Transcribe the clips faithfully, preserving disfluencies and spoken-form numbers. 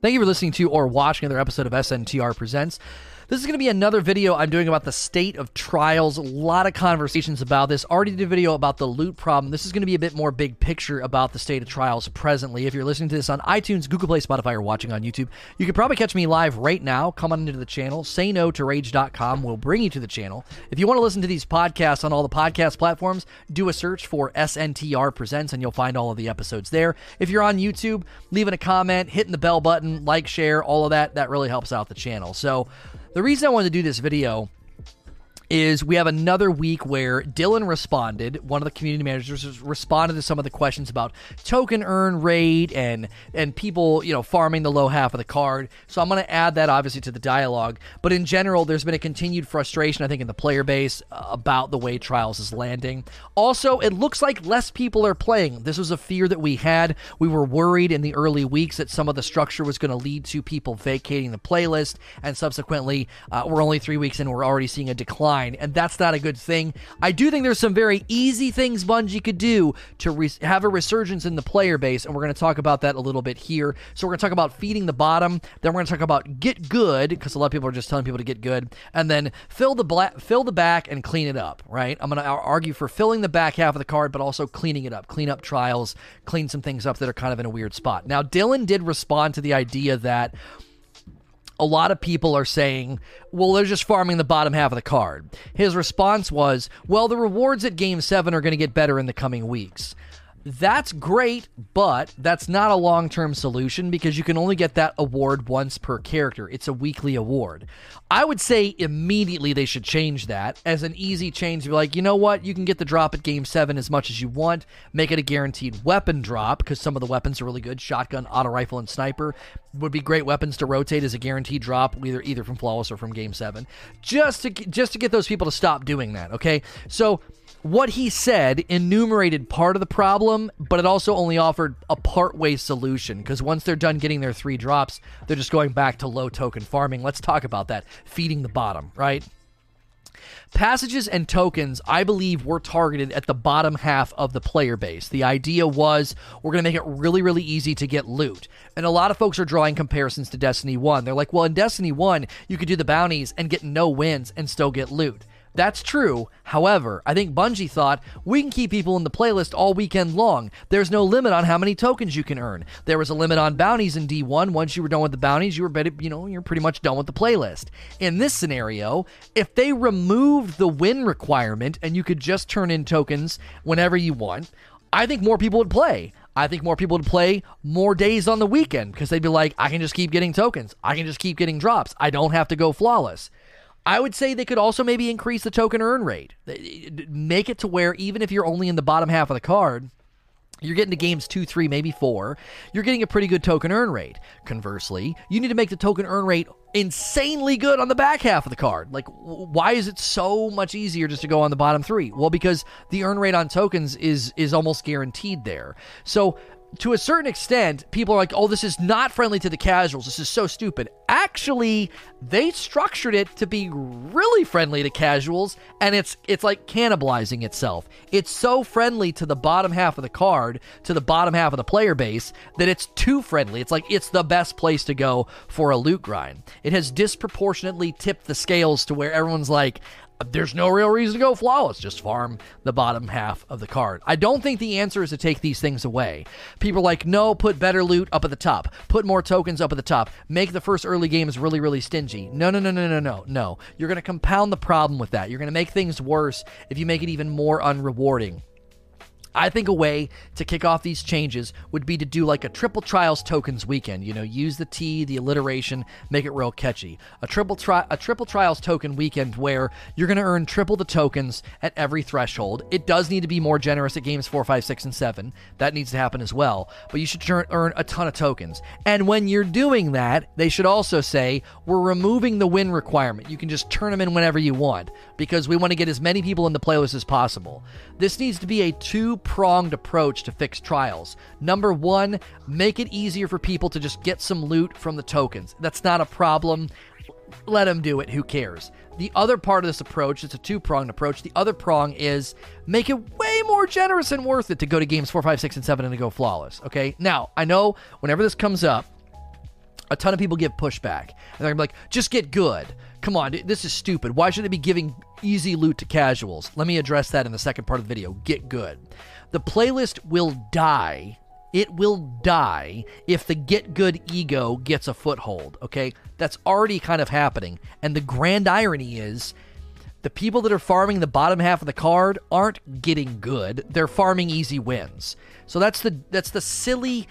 Thank you for listening to or watching another episode of S N T R Presents. This is going to be another video I'm doing about the state of Trials. A lot of conversations about this. Already did a video about the loot problem. This is going to be a bit more big picture about the state of Trials presently. If you're listening to this on iTunes, Google Play, Spotify, or watching on YouTube, you could probably catch me live right now. Come on into the channel. Say No To Rage dot com will bring you to the channel. If you want to listen to these podcasts on all the podcast platforms, do a search for S N T R Presents, and you'll find all of the episodes there. If you're on YouTube, leaving a comment, hitting the bell button, like, share, all of that. That really helps out the channel. So the reason I wanted to do this video is we have another week where Dylan responded, one of the community managers responded to some of the questions about token earn rate and and people, you know, farming the low half of the card. So I'm going to add that obviously to the dialogue. But in general, there's been a continued frustration, I think, in the player base about the way Trials is landing. Also, it looks like less people are playing. This was a fear that we had. We were worried in the early weeks that some of the structure was going to lead to people vacating the playlist. And subsequently, uh, we're only three weeks in, we're already seeing a decline. And that's not a good thing. I do think there's some very easy things Bungie could do to re- have a resurgence in the player base, and we're going to talk about that a little bit here. So we're going to talk about feeding the bottom, then we're going to talk about get good, because a lot of people are just telling people to get good, and then fill the bla- fill the back and clean it up, right? I'm going to argue for filling the back half of the card, but also cleaning it up. Clean up Trials, clean some things up that are kind of in a weird spot. Now, Dylan did respond to the idea that a lot of people are saying, well, they're just farming the bottom half of the card. His response was, well, the rewards at Game seven are going to get better in the coming weeks. That's great, but that's not a long-term solution because you can only get that award once per character. It's a weekly award. I would say immediately they should change that as an easy change to be like, you know what, you can get the drop at Game seven as much as you want, make it a guaranteed weapon drop because some of the weapons are really good. Shotgun, auto rifle, and sniper would be great weapons to rotate as a guaranteed drop either either from Flawless or from Game seven. Just to, just to get those people to stop doing that, okay? So what he said enumerated part of the problem, but it also only offered a part-way solution, because once they're done getting their three drops, they're just going back to low token farming. Let's talk about that. Feeding the bottom, right? Passages and tokens, I believe, were targeted at the bottom half of the player base. The idea was we're going to make it really, really easy to get loot. And a lot of folks are drawing comparisons to Destiny one. They're like, well, in Destiny one, you could do the bounties and get no wins and still get loot. That's true. However, I think Bungie thought, we can keep people in the playlist all weekend long. There's no limit on how many tokens you can earn. There was a limit on bounties in D one. Once you were done with the bounties, you were better, you know, you're pretty much done with the playlist. In this scenario, if they removed the win requirement and you could just turn in tokens whenever you want, I think more people would play. I think more people would play more days on the weekend because they'd be like, I can just keep getting tokens. I can just keep getting drops. I don't have to go flawless. I would say they could also maybe increase the token earn rate. Make it to where even if you're only in the bottom half of the card, you're getting to games two, three, maybe four, you're getting a pretty good token earn rate. Conversely, you need to make the token earn rate insanely good on the back half of the card. Like, why is it so much easier just to go on the bottom three? Well, because the earn rate on tokens is is almost guaranteed there. So to a certain extent, people are like, oh, this is not friendly to the casuals. This is so stupid. Actually, they structured it to be really friendly to casuals, and it's it's like cannibalizing itself. It's so friendly to the bottom half of the card, to the bottom half of the player base, that it's too friendly. It's like it's the best place to go for a loot grind. It has disproportionately tipped the scales to where everyone's like, there's no real reason to go flawless. Just farm the bottom half of the card. I don't think the answer is to take these things away. People are like, no, put better loot up at the top. Put more tokens up at the top. Make the first early games really, really stingy. No, no, no, no, no, no, no. You're going to compound the problem with that. You're going to make things worse if you make it even more unrewarding. I think a way to kick off these changes would be to do like a triple Trials tokens weekend. You know, use the T, the alliteration, make it real catchy. A triple tri- a triple Trials token weekend where you're going to earn triple the tokens at every threshold. It does need to be more generous at games four, five, six, and seven. That needs to happen as well. But you should earn a ton of tokens. And when you're doing that, they should also say, we're removing the win requirement. You can just turn them in whenever you want because we want to get as many people in the playlist as possible. This needs to be a two pronged approach to fix Trials. Number one, make it easier for people to just get some loot from the tokens. That's not a problem. Let them do it. Who cares? The other part of this approach, it's a two-pronged approach. The other prong is make it way more generous and worth it to go to games four, five, six, and seven and to go flawless. Okay? Now, I know whenever this comes up, a ton of people give pushback. And they're gonna be like, just get good. Come on, dude, this is stupid. Why should they be giving easy loot to casuals? Let me address that in the second part of the video. Get good. The playlist will die. It will die if the get good ego gets a foothold, okay? That's already kind of happening. And the grand irony is the people that are farming the bottom half of the card aren't getting good. They're farming easy wins. So that's the that's the silly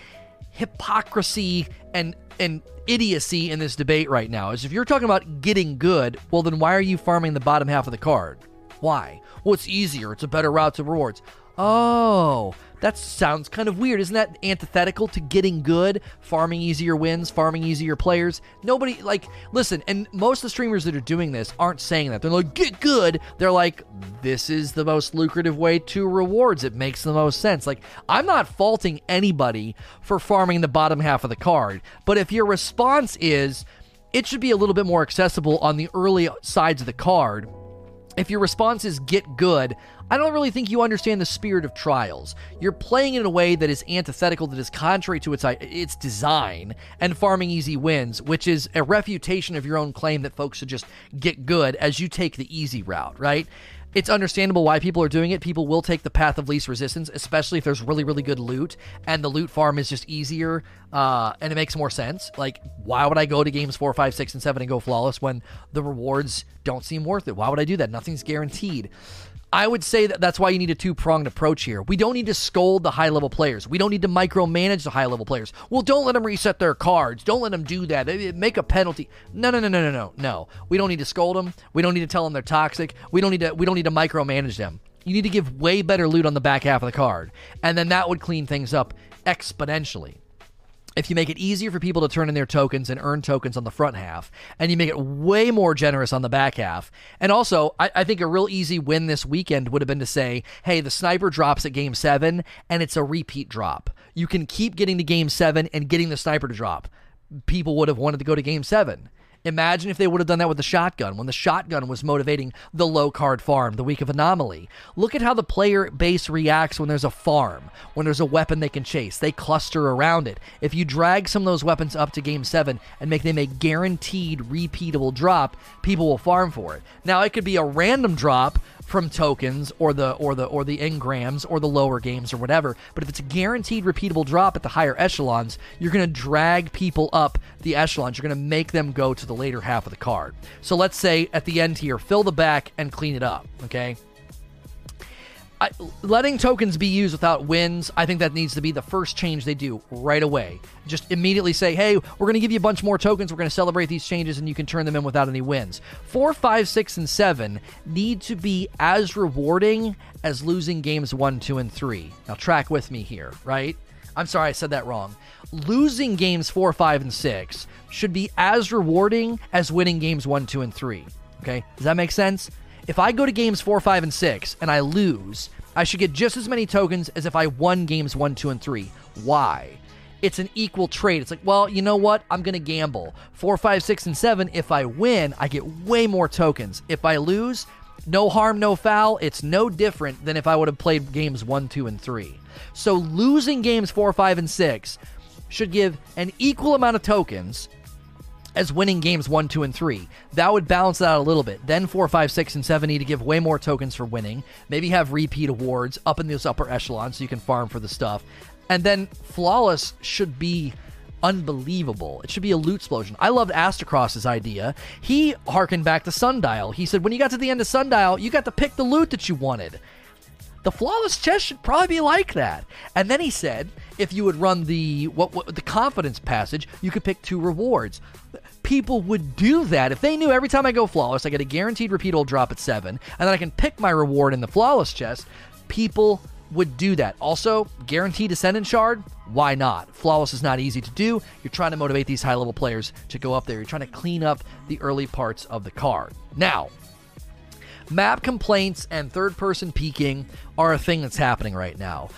hypocrisy and and idiocy in this debate right now. Is if you're talking about getting good, well then why are you farming the bottom half of the card? Why? Well, it's easier. It's a better route to rewards. Oh, that sounds kind of weird. Isn't that antithetical to getting good? Farming easier wins, farming easier players. Nobody, like, listen, and most of the streamers that are doing this aren't saying that. They're like, get good. They're like, this is the most lucrative way to rewards. It makes the most sense. Like, I'm not faulting anybody for farming the bottom half of the card. But if your response is, it should be a little bit more accessible on the early sides of the card. If your response is get good, I don't really think you understand the spirit of Trials. You're playing in a way that is antithetical, that is contrary to its its design, and farming easy wins, which is a refutation of your own claim that folks should just get good as you take the easy route, right? It's understandable why people are doing it. People will take the path of least resistance, especially if there's really, really good loot, and the loot farm is just easier, uh, and it makes more sense. Like, why would I go to games four, five, six, and seven and go flawless when the rewards don't seem worth it? Why would I do that? Nothing's guaranteed. I would say that that's why you need a two-pronged approach here. We don't need to scold the high-level players. We don't need to micromanage the high-level players. Well, don't let them reset their cards. Don't let them do that. Make a penalty. No, no, no, no, no, no, no. We don't need to scold them. We don't need to tell them they're toxic. We don't need to. We don't need to micromanage them. You need to give way better loot on the back half of the card, and then that would clean things up exponentially. If you make it easier for people to turn in their tokens and earn tokens on the front half, and you make it way more generous on the back half. And also, I, I think a real easy win this weekend would have been to say, hey, the sniper drops at game seven, and it's a repeat drop. You can keep getting to game seven and getting the sniper to drop. People would have wanted to go to game seven. Imagine if they would have done that with the shotgun, when the shotgun was motivating the low card farm the week of Anomaly. Look at how the player base reacts when there's a farm, when there's a weapon they can chase. They cluster around it. If you drag some of those weapons up to game seven and make them a guaranteed repeatable drop, people will farm for it. Now, it could be a random drop from tokens or the or the or the engrams or the lower games or whatever, but if it's a guaranteed repeatable drop at the higher echelons, you're going to drag people up the echelons. You're going to make them go to the later half of the card. So let's say at the end here, fill the back and clean it up, okay? I, letting tokens be used without wins, I think that needs to be the first change they do right away. Just immediately say, hey, we're going to give you a bunch more tokens, we're going to celebrate these changes, and you can turn them in without any wins. four, five, six, and seven need to be as rewarding as losing games one, two, and three. Now track with me here, right? I'm sorry, I said that wrong. Losing games four, five, and six should be as rewarding as winning games one, two, and three. Okay? Does that make sense? If I go to games four, five, and six, and I lose, I should get just as many tokens as if I won games one, two, and three. Why? It's an equal trade. It's like, well, you know what? I'm going to gamble. four, five, six, and seven, if I win, I get way more tokens. If I lose, no harm, no foul. It's no different than if I would have played games one, two, and three. So losing games four, five, and six should give an equal amount of tokens as winning games one, two, and three. That would balance that out a little bit. Then four, five, six, and seven need to give way more tokens for winning. Maybe have repeat awards up in those upper echelons so you can farm for the stuff. And then Flawless should be unbelievable. It should be a loot explosion. I loved Astrocross's idea. He harkened back to Sundial. He said when you got to the end of Sundial, you got to pick the loot that you wanted. The Flawless chest should probably be like that. And then he said, if you would run the what, what the confidence passage, you could pick two rewards. People would do that. If they knew every time I go Flawless, I get a guaranteed repeatable drop at seven, and then I can pick my reward in the Flawless chest, people would do that. Also, guaranteed Ascendant Shard, why not? Flawless is not easy to do. You're trying to motivate these high-level players to go up there. You're trying to clean up the early parts of the card. Now, map complaints and third-person peeking are a thing that's happening right now.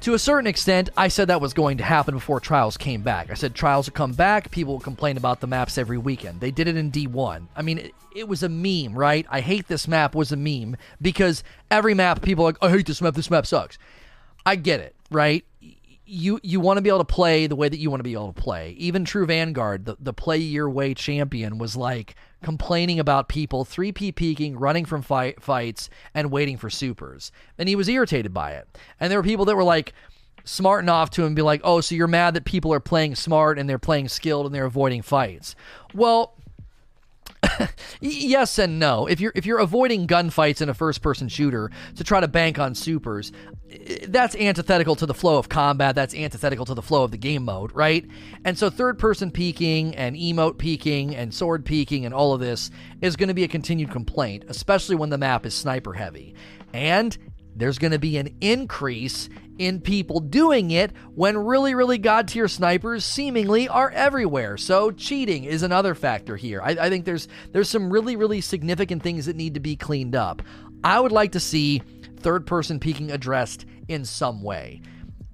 To a certain extent, I said that was going to happen before Trials came back. I said Trials would come back, people would complain about the maps every weekend. They did it in D one. I mean, it, it was a meme, right? I hate this map was a meme because every map, people are like, I hate this map, this map sucks. I get it, right? you you want to be able to play the way that you want to be able to play. Even True Vanguard, the, the play your way champion, was like complaining about people three P peeking, running from fight, fights, and waiting for supers. And he was irritated by it. And there were people that were like smarting off to him and be like, oh, so you're mad that people are playing smart and they're playing skilled and they're avoiding fights. Well, yes and no. If you're if you're avoiding gunfights in a first-person shooter to try to bank on supers, that's antithetical to the flow of combat. That's antithetical to the flow of the game mode, right? And so third-person peeking and emote peeking and sword peeking and all of this is going to be a continued complaint, especially when the map is sniper-heavy. And there's going to be an increase in people doing it when really, really god-tier snipers seemingly are everywhere. So cheating is another factor here. I, I think there's there's some really, really significant things that need to be cleaned up. I would like to see third-person peeking addressed in some way.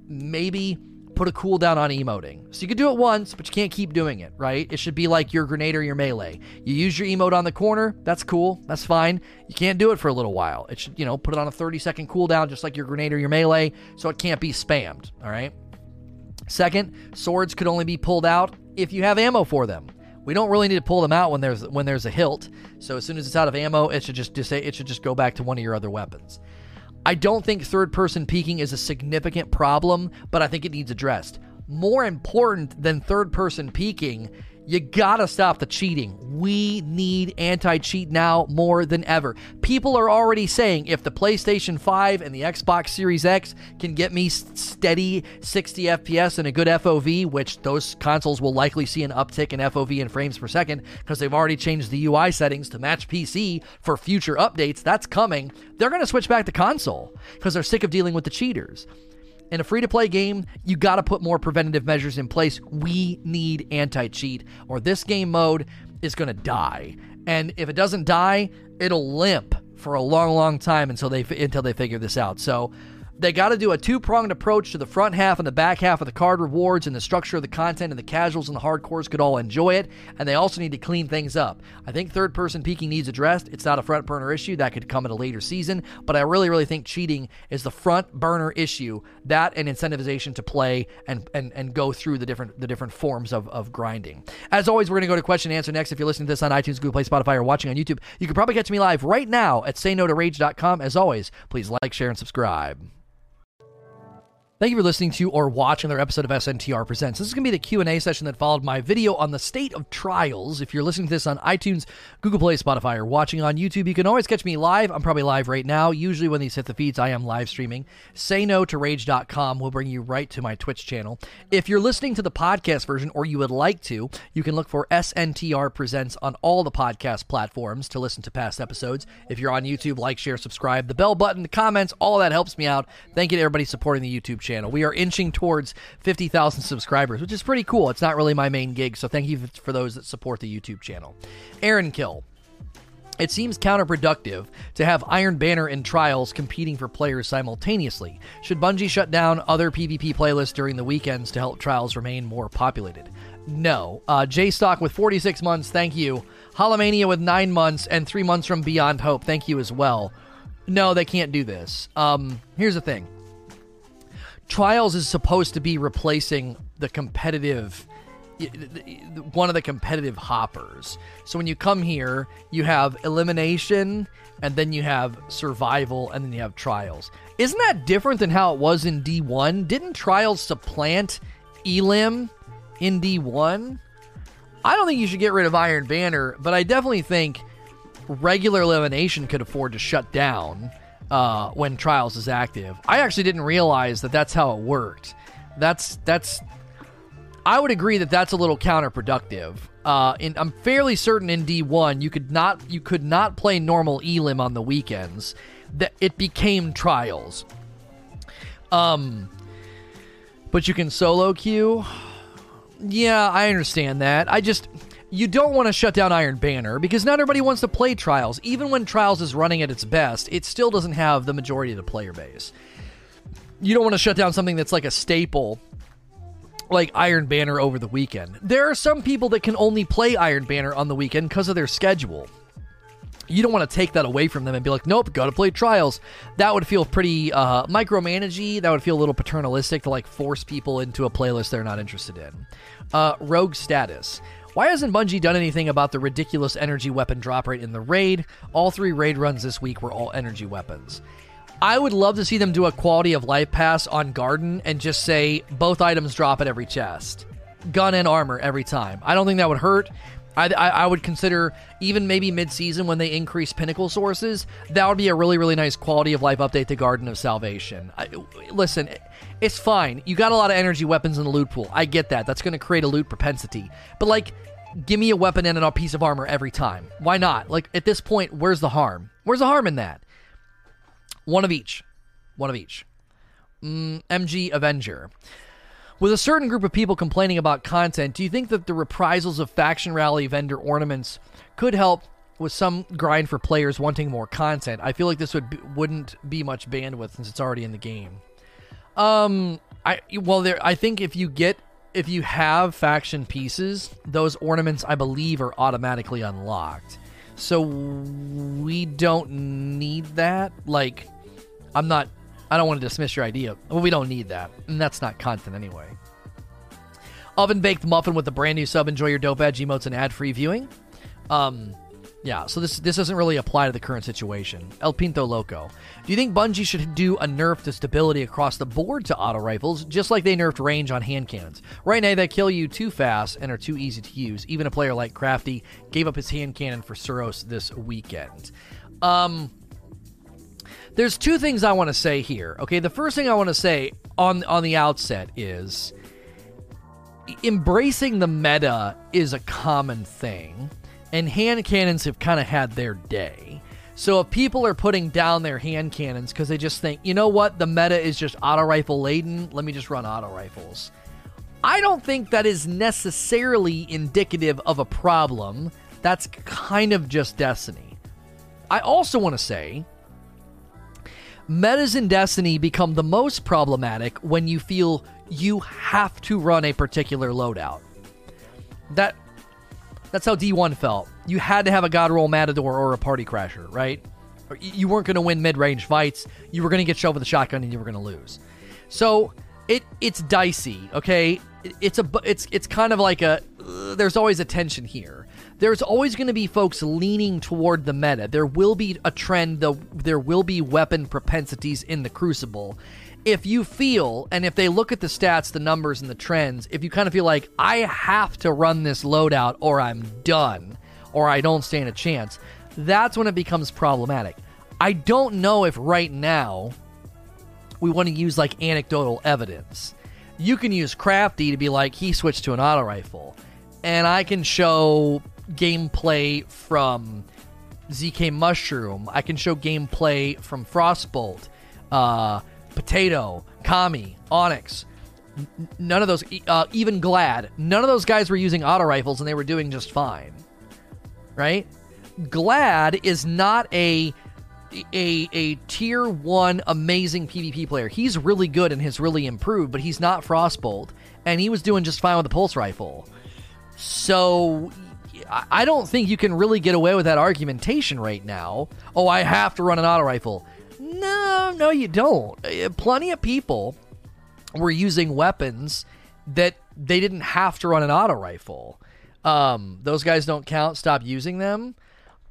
Maybe put a cooldown on emoting. So you could do it once, but you can't keep doing it, right? It should be like your grenade or your melee. You use your emote on the corner, that's cool, that's fine. You can't do it for a little while. It should, you know, put it on a thirty second cooldown, just like your grenade or your melee, so it can't be spammed, all right? Second, swords could only be pulled out if you have ammo for them. We don't really need to pull them out when there's when there's a hilt. So as soon as it's out of ammo, it should just dis- it should just go back to one of your other weapons. I don't think third-person peeking is a significant problem, but I think it needs addressed. More important than third-person peeking, you gotta stop the cheating. We need anti-cheat now more than ever. People are already saying, if the PlayStation five and the Xbox Series X can get me steady sixty F P S and a good F O V, which those consoles will likely see an uptick in F O V and frames per second because they've already changed the U I settings to match P C for future updates, that's coming. They're going to switch back to console because they're sick of dealing with the cheaters. In a free-to-play game, you got to put more preventative measures in place. We need anti-cheat, or this game mode is going to die. And if it doesn't die, it'll limp for a long, long time until they until they figure this out. So they got to do a two-pronged approach to the front half and the back half of the card rewards and the structure of the content, and the casuals and the hardcores could all enjoy it, and they also need to clean things up. I think third-person peeking needs addressed. It's not a front-burner issue. That could come at a later season, but I really, really think cheating is the front-burner issue, that and incentivization to play and, and, and go through the different the different forms of, of grinding. As always, we're going to go to question and answer next. If you're listening to this on iTunes, Google Play, Spotify, or watching on YouTube, you can probably catch me live right now at Say No To Rage dot com. As always, please like, share, and subscribe. Thank you for listening to or watching another episode of S N T R Presents. This is going to be the Q and A session that followed my video on the state of Trials. If you're listening to this on iTunes, Google Play, Spotify, or watching on YouTube, you can always catch me live. I'm probably live right now. Usually when these hit the feeds, I am live streaming. Say No To Rage dot com will bring you right to my Twitch channel. If you're listening to the podcast version, or you would like to, you can look for S N T R Presents on all the podcast platforms to listen to past episodes. If you're on YouTube, like, share, subscribe, the bell button, the comments, all that helps me out. Thank you to everybody supporting the YouTube channel. Channel. We are inching towards fifty thousand subscribers, which is pretty cool. It's not really my main gig, so thank you for those that support the YouTube channel. Aaron Kill. It seems counterproductive to have Iron Banner and Trials competing for players simultaneously. Should Bungie shut down other PvP playlists during the weekends to help Trials remain more populated? No. Uh, J-Stock with forty-six months, thank you. Holomania with nine months, and three months from Beyond Hope, thank you as well. No, they can't do this. Um, here's the thing. Trials is supposed to be replacing the competitive, one of the competitive hoppers. So when you come here, you have elimination, and then you have survival, and then you have Trials. Isn't that different than how it was in D one? Didn't Trials supplant Elim in D one? I don't think you should get rid of Iron Banner, but I definitely think regular elimination could afford to shut down Uh, when Trials is active. I actually didn't realize that that's how it worked. That's, that's, I would agree that that's a little counterproductive. Uh, in, I'm fairly certain in D one, you could not, you could not play normal Elim on the weekends. That it became Trials. Um, but you can solo queue. Yeah, I understand that. I just... You don't want to shut down Iron Banner because not everybody wants to play Trials. Even when Trials is running at its best, it still doesn't have the majority of the player base. You don't want to shut down something that's like a staple, like Iron Banner over the weekend. There are some people that can only play Iron Banner on the weekend because of their schedule. you don't want to take that away from them and be like, nope, gotta play Trials. That would feel pretty uh, micromanagey. That would feel a little paternalistic to like force people into a playlist they're not interested in. Uh, rogue status. Why hasn't Bungie done anything about the ridiculous energy weapon drop rate in the raid? All three raid runs this week were all energy weapons. I would love to see them do a quality of life pass on Garden and just say both items drop at every chest. Gun and armor every time. I don't think that would hurt. I, I, I would consider even maybe mid-season when they increase pinnacle sources, that would be a really, really nice quality of life update to Garden of Salvation. I, listen, it's fine. You got a lot of energy weapons in the loot pool. I get that. That's going to create a loot propensity. But like, give me a weapon and a piece of armor every time. Why not? Like, at this point, where's the harm? Where's the harm in that? One of each. One of each. Mm, M G Avenger. With a certain group of people complaining about content, do you think that the reprisals of faction rally vendor ornaments could help with some grind for players wanting more content? I feel like this would be, wouldn't be much bandwidth since it's already in the game. Um, I well, there. I think if you get if you have faction pieces, those ornaments I believe are automatically unlocked. So we don't need that. Like, I'm not. I don't want to dismiss your idea. Well, we don't need that. And that's not content anyway. Oven-baked muffin with a brand new sub. Enjoy your dope edge emotes and ad-free viewing. Um, yeah, so this this doesn't really apply to the current situation. El Pinto Loco. Do you think Bungie should do a nerf to stability across the board to auto rifles, just like they nerfed range on hand cannons? Right now, they kill you too fast and are too easy to use. Even a player like Crafty gave up his hand cannon for Suros this weekend. Um... There's two things I want to say here, okay? The first thing I want to say on, on the outset is embracing the meta is a common thing, and hand cannons have kind of had their day. So if people are putting down their hand cannons because they just think, you know what, the meta is just auto rifle laden, let me just run auto rifles. I don't think that is necessarily indicative of a problem. That's kind of just Destiny. I also want to say, metas in Destiny become the most problematic when you feel you have to run a particular loadout. That That's how D one felt. You had to have a God Roll Matador or a Party Crasher, right? You weren't going to win mid-range fights. You were going to get shot with a shotgun and you were going to lose. So it it's dicey, okay? It's a it's it's kind of like a uh, there's always a tension here. There's always going to be folks leaning toward the meta. There will be a trend, though, there will be weapon propensities in the Crucible. If you feel, and if they look at the stats, the numbers, and the trends, if you kind of feel like, I have to run this loadout or I'm done, or I don't stand a chance, that's when it becomes problematic. I don't know if right now we want to use like anecdotal evidence. You can use Crafty to be like, he switched to an auto rifle, and I can show gameplay from Z K Mushroom. I can show gameplay from Frostbolt, uh, Potato, Kami, Onyx. N- none of those, uh, even GLAD. None of those guys were using auto rifles and they were doing just fine, right? GLAD is not a a a tier one amazing PvP player. He's really good and has really improved, but he's not Frostbolt, and he was doing just fine with the pulse rifle. So I don't think you can really get away with that argumentation right now. Oh, I have to run an auto rifle. No, no, you don't. Plenty of people were using weapons that they didn't have to run an auto rifle. Um, those guys don't count. Stop using them.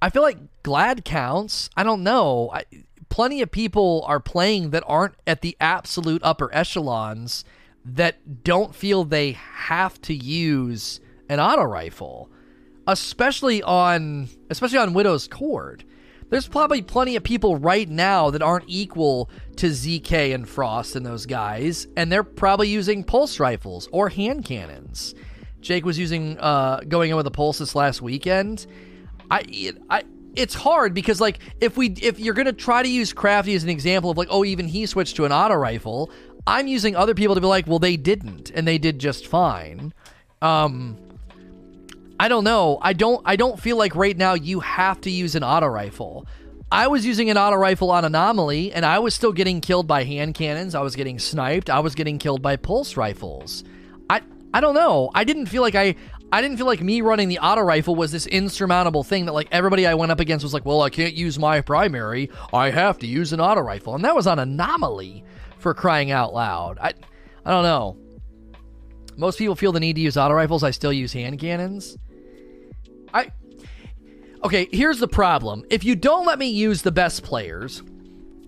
I feel like GLAD counts. I don't know. I, plenty of people are playing that aren't at the absolute upper echelons that don't feel they have to use an auto rifle. Especially on, especially on Widow's Cord. There's probably plenty of people right now that aren't equal to Z K and Frost and those guys, and they're probably using pulse rifles or hand cannons. Jake was using, uh, going in with a pulse this last weekend. I, it, I, it's hard because like if we, if you're gonna try to use Crafty as an example of like, oh, even he switched to an auto rifle, I'm using other people to be like, well, they didn't, and they did just fine. Um. I don't know. I don't I don't feel like right now you have to use an auto rifle. I was using an auto rifle on Anomaly, and I was still getting killed by hand cannons. I was getting sniped. I was getting killed by pulse rifles. I I don't know. I didn't feel like I... I didn't feel like me running the auto rifle was this insurmountable thing that, like, everybody I went up against was like, well, I can't use my primary. I have to use an auto rifle. And that was on Anomaly, for crying out loud. I, I don't know. Most people feel the need to use auto rifles. I still use hand cannons. I... Okay, here's the problem. If you don't let me use the best players,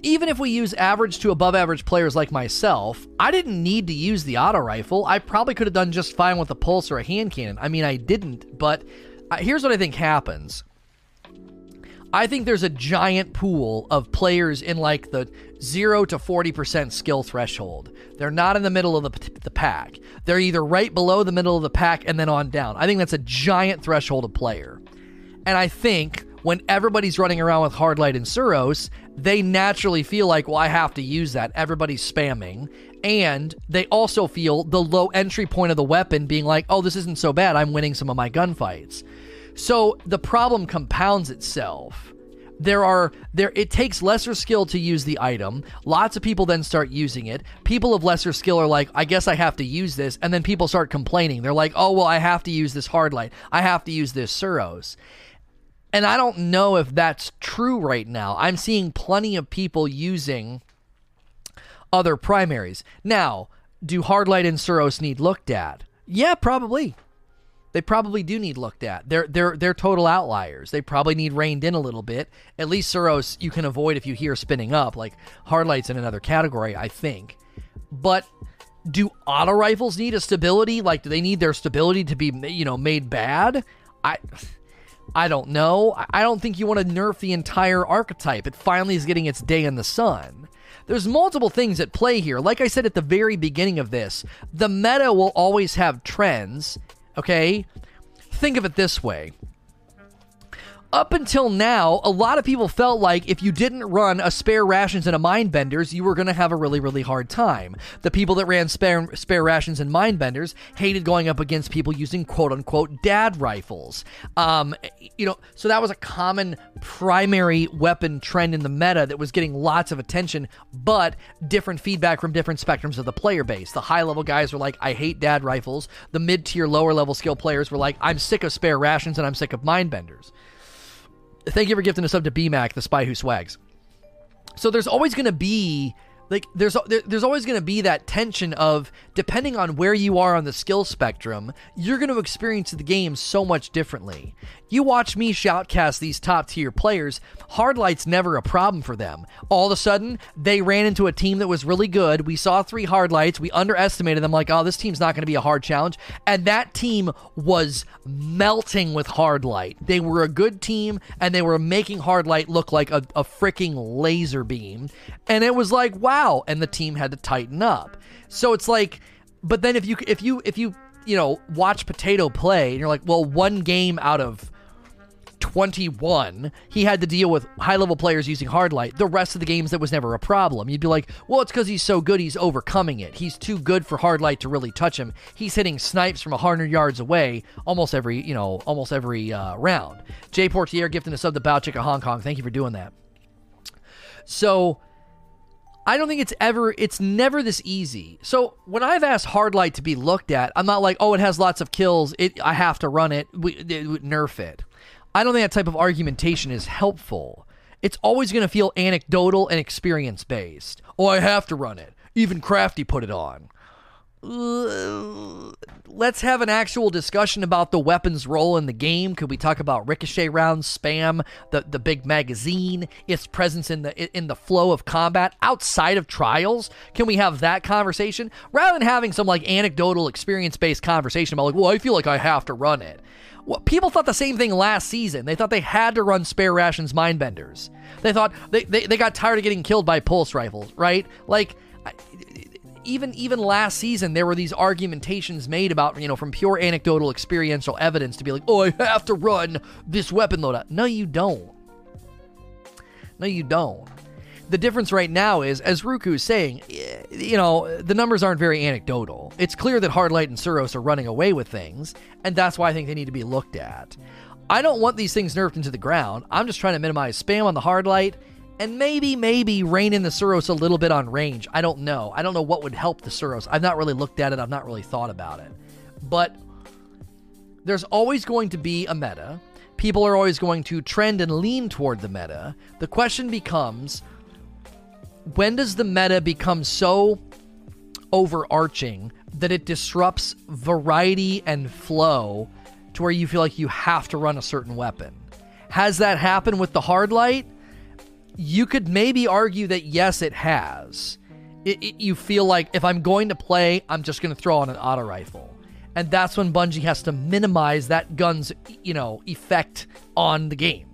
even if we use average to above average players like myself, I didn't need to use the auto rifle. I probably could have done just fine with a pulse or a hand cannon. I mean, I didn't, but here's what I think happens. I think there's a giant pool of players in like the zero to forty percent skill threshold. They're not in the middle of the, the pack. They're either right below the middle of the pack and then on down. I think that's a giant threshold of player. And I think when everybody's running around with Hardlight and Suros, they naturally feel like, well, I have to use that. Everybody's spamming. And they also feel the low entry point of the weapon being like, oh, this isn't so bad. I'm winning some of my gunfights. So the problem compounds itself. There are there it takes lesser skill to use the item. Lots of people then start using it. People of lesser skill are like, I guess I have to use this. And then people start complaining. They're like, oh, well, I have to use this Hardlight. I have to use this Suros. And I don't know if that's true right now. I'm seeing plenty of people using other primaries. Now, do Hardlight and Suros need looked at? Yeah, probably. They probably do need looked at. They're they're they're total outliers. They probably need reined in a little bit. At least Suros you can avoid if you hear spinning up. Like, Hardlight's in another category, I think. But do auto rifles need a stability? Like, do they need their stability to be, you know, made bad? I... I don't know. I don't think you want to nerf the entire archetype. It finally is getting its day in the sun. There's multiple things at play here. Like I said at the very beginning of this, the meta will always have trends, okay? Think of it this way. Up until now, a lot of people felt like if you didn't run a Spare Rations and a Mind Benders, you were going to have a really, really hard time. The people that ran spare, spare Rations and Mind Benders hated going up against people using quote-unquote dad rifles. Um, you know, so that was a common primary weapon trend in the meta that was getting lots of attention, but different feedback from different spectrums of the player base. The high-level guys were like, I hate dad rifles. The mid-tier, lower-level skill players were like, I'm sick of Spare Rations and I'm sick of Mind Benders. Thank you for gifting a sub to B Mac, the spy who swags. So there's always going to be, like, there's there, there's always going to be that tension of, depending on where you are on the skill spectrum, you're going to experience the game so much differently. You watch me shoutcast these top-tier players, Hardlight's never a problem for them. All of a sudden, they ran into a team that was really good, we saw three Hardlights, we underestimated them, like, oh, this team's not going to be a hard challenge, and that team was melting with Hardlight. They were a good team, and they were making Hardlight look like a, a freaking laser beam, and it was like, wow. And the team had to tighten up. So it's like, but then if you if you if you you know watch Potato play and you're like, well, one game out of twenty-one he had to deal with high level players using Hardlight. The rest of the games that was never a problem. You'd be like, well, it's because he's so good, he's overcoming it. He's too good for Hardlight to really touch him. He's hitting snipes from a hundred yards away almost every you know almost every uh, round. Jay Portier gifting a sub to Bow Chicka Hong Kong. Thank you for doing that. So. I don't think it's ever, it's never this easy. So when I've asked Hardlight to be looked at, I'm not like, oh, it has lots of kills. It, I have to run it. We it would nerf it. I don't think that type of argumentation is helpful. It's always going to feel anecdotal and experience based. Oh, I have to run it. Even Crafty put it on. Let's have an actual discussion about the weapon's role in the game. Could we talk about ricochet rounds, spam, the, the big magazine, its presence in the in the flow of combat outside of Trials? Can we have that conversation rather than having some like anecdotal experience-based conversation about like, well, I feel like I have to run it. Well, people thought the same thing last season. They thought they had to run Spare Rations Mind Benders. They thought they, they, they got tired of getting killed by pulse rifles, right? Like... I, Even even last season, there were these argumentations made about, you know, from pure anecdotal experiential evidence to be like, oh, I have to run this weapon loadout. No, you don't. No, you don't. The difference right now is, as Ruku is saying, you know, the numbers aren't very anecdotal. It's clear that Hardlight and Suros are running away with things, and that's why I think they need to be looked at. I don't want these things nerfed into the ground. I'm just trying to minimize spam on the Hardlight. And maybe, maybe rein in the Suros a little bit on range. I don't know. I don't know what would help the Suros. I've not really looked at it. I've not really thought about it. But there's always going to be a meta. People are always going to trend and lean toward the meta. The question becomes, when does the meta become so overarching that it disrupts variety and flow to where you feel like you have to run a certain weapon? Has that happened with the Hardlight? You could maybe argue that yes, it has. It, it, you feel like, if I'm going to play, I'm just going to throw on an auto rifle. And that's when Bungie has to minimize that gun's, you know, effect on the game.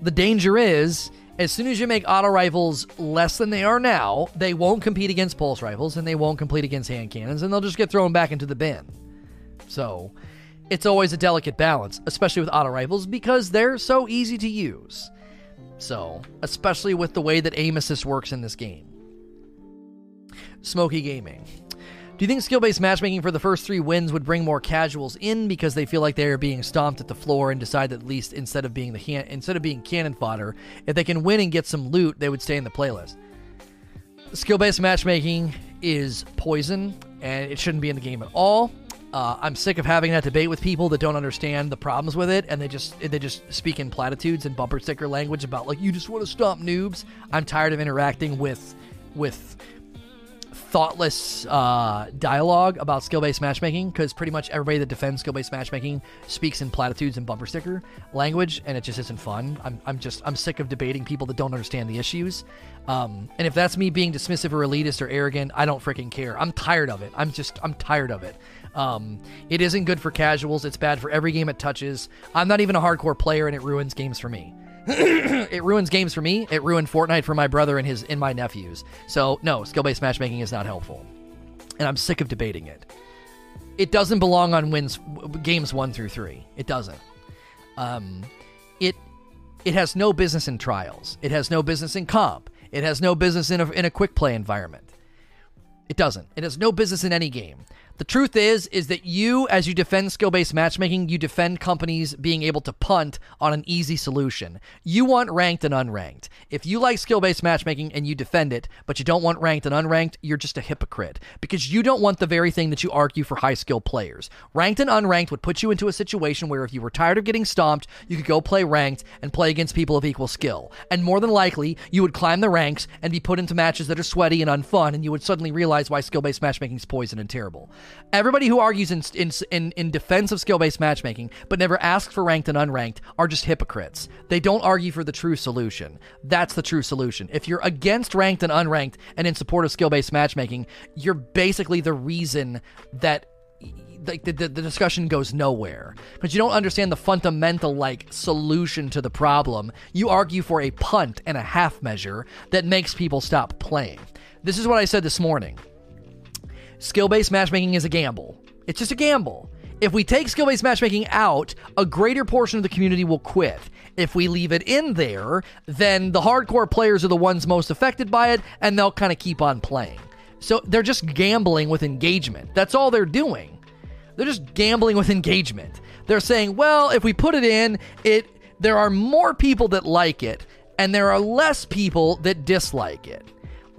The danger is, as soon as you make auto rifles less than they are now, they won't compete against pulse rifles, and they won't compete against hand cannons, and they'll just get thrown back into the bin. So it's always a delicate balance, especially with auto rifles, because they're so easy to use. So, especially with the way that aim assist works in this game. Smokey Gaming. Do you think skill-based matchmaking for the first three wins would bring more casuals in because they feel like they are being stomped at the floor and decide that at least instead of being the hand, instead of being cannon fodder, if they can win and get some loot, they would stay in the playlist? Skill-based matchmaking is poison, and it shouldn't be in the game at all. Uh, I'm sick of having that debate with people that don't understand the problems with it, and they just they just speak in platitudes and bumper sticker language about, like, you just want to stomp noobs. I'm tired of interacting with with thoughtless uh, dialogue about skill-based matchmaking, because pretty much everybody that defends skill-based matchmaking speaks in platitudes and bumper sticker language, and it just isn't fun. I'm I'm just I'm sick of debating people that don't understand the issues. Um, and if that's me being dismissive or elitist or arrogant, I don't freaking care. I'm tired of it. I'm just I'm tired of it. Um, it isn't good for casuals. It's bad for every game it touches. I'm not even a hardcore player, and it ruins games for me. It ruins games for me. It ruined Fortnite for my brother and his and my nephews. So no, skill-based matchmaking is not helpful, and I'm sick of debating it. It doesn't belong on wins games one through three. It doesn't. Um, it it has no business in trials. It has no business in comp. It has no business in a, in a quick play environment. It doesn't. It has no business in any game. The truth is, is that you, as you defend skill-based matchmaking, you defend companies being able to punt on an easy solution. You want ranked and unranked. If you like skill-based matchmaking and you defend it, but you don't want ranked and unranked, you're just a hypocrite, because you don't want the very thing that you argue for high-skill players. Ranked and unranked would put you into a situation where if you were tired of getting stomped, you could go play ranked and play against people of equal skill. And more than likely, you would climb the ranks and be put into matches that are sweaty and unfun, and you would suddenly realize why skill-based matchmaking is poison and terrible. Everybody who argues in in in defense of skill-based matchmaking but never asks for ranked and unranked are just hypocrites. They don't argue for the true solution. That's the true solution. If you're against ranked and unranked and in support of skill-based matchmaking, you're basically the reason that like the, the, the discussion goes nowhere, because you don't understand the fundamental like solution to the problem. You argue for a punt and a half measure that makes people stop playing. This is what I said this morning. Skill-based matchmaking is a gamble. It's just a gamble. If we take skill-based matchmaking out, a greater portion of the community will quit. If we leave it in there, then the hardcore players are the ones most affected by it, and they'll kind of keep on playing. So they're just gambling with engagement. That's all they're doing. They're just gambling with engagement. They're saying, well, if we put it in, it there are more people that like it, and there are less people that dislike it.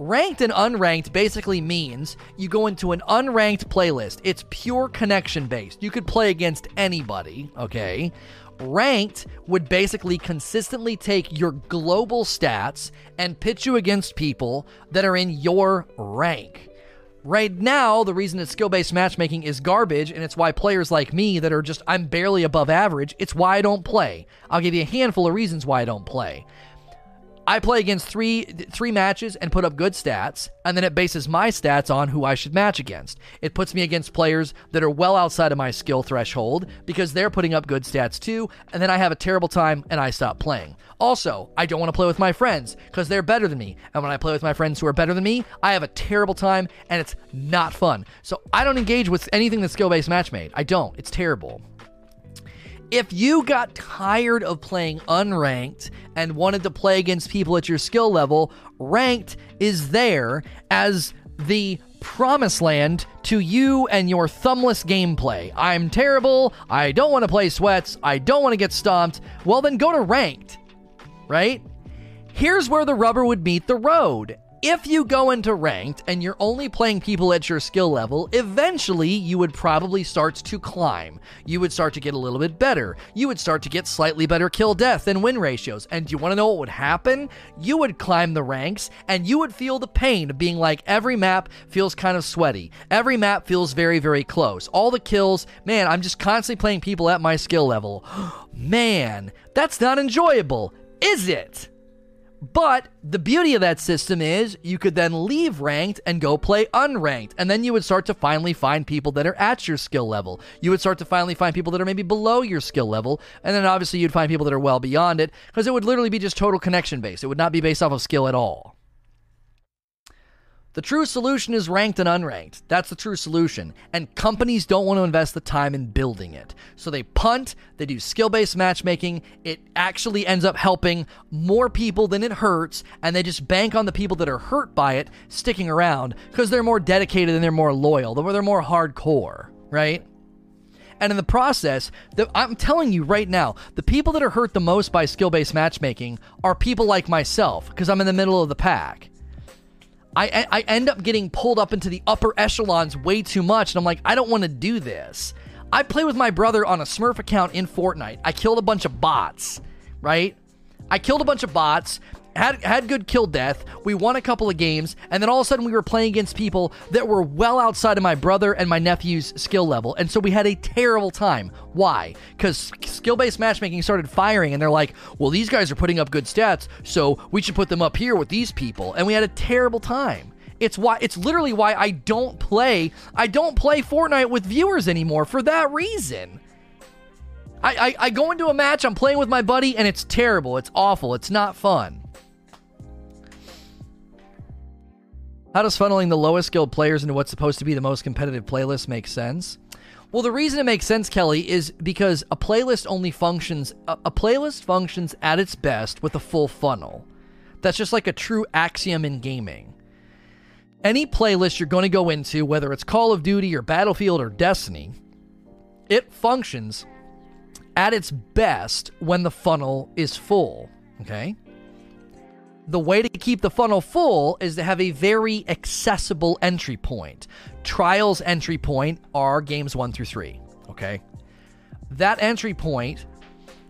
Ranked and unranked basically means you go into an unranked playlist. It's pure connection based. You could play against anybody, okay? Ranked would basically consistently take your global stats and pitch you against people that are in your rank. Right now, the reason that skill-based matchmaking is garbage, and it's why players like me that are just, I'm barely above average, it's why I don't play. I'll give you a handful of reasons why I don't play. I play against three three matches and put up good stats, and then it bases my stats on who I should match against. It puts me against players that are well outside of my skill threshold because they're putting up good stats too, and then I have a terrible time and I stop playing. Also, I don't want to play with my friends because they're better than me, and when I play with my friends who are better than me, I have a terrible time and it's not fun. So I don't engage with anything that's skill-based match made. I don't. It's terrible. If you got tired of playing unranked and wanted to play against people at your skill level, ranked is there as the promised land to you and your thumbless gameplay. I'm terrible. I don't want to play sweats. I don't want to get stomped. Well, then go to ranked, right? Here's where the rubber would meet the road. if you go into ranked and you're only playing people at your skill level, eventually you would probably start to climb. You would start to get a little bit better. You would start to get slightly better kill death and win ratios. And do you want to know what would happen? You would climb the ranks and you would feel the pain of being like, every map feels kind of sweaty. Every map feels very, very close. All the kills, man, I'm just constantly playing people at my skill level. Man, that's not enjoyable, is it? But the beauty of that system is you could then leave ranked and go play unranked. And then you would start to finally find people that are at your skill level. You would start to finally find people that are maybe below your skill level. And then obviously you'd find people that are well beyond it, because it would literally be just total connection based. It would not be based off of skill at all. The true solution is ranked and unranked. That's the true solution. And companies don't want to invest the time in building it. So they punt, they do skill-based matchmaking, it actually ends up helping more people than it hurts, and they just bank on the people that are hurt by it sticking around, because they're more dedicated and they're more loyal, they're more hardcore, right? And in the process, the, I'm telling you right now, the people that are hurt the most by skill-based matchmaking are people like myself, because I'm in the middle of the pack. I, I end up getting pulled up into the upper echelons way too much, and I'm like, I don't want to do this. I play with my brother on a Smurf account in Fortnite. I killed a bunch of bots, right? I killed a bunch of bots, had, had good kill death, we won a couple of games, and then all of a sudden we were playing against people that were well outside of my brother and my nephew's skill level, and so we had a terrible time. Why? Because skill-based matchmaking started firing, and they're like, well, these guys are putting up good stats, so we should put them up here with these people, and we had a terrible time. It's why, it's literally why I don't play, I don't play Fortnite with viewers anymore for that reason. I, I, I go into a match, I'm playing with my buddy, and it's terrible, it's awful, it's not fun. How does funneling the lowest skilled players into what's supposed to be the most competitive playlist make sense? Well, the reason it makes sense, Kelly, is because a playlist only functions, a, a playlist functions at its best with a full funnel. That's just like a true axiom in gaming. Any playlist you're going to go into, whether it's Call of Duty or Battlefield or Destiny, it functions at its best when the funnel is full, okay? The way to keep the funnel full is to have a very accessible entry point. Trials entry point are games one through three, okay? That entry point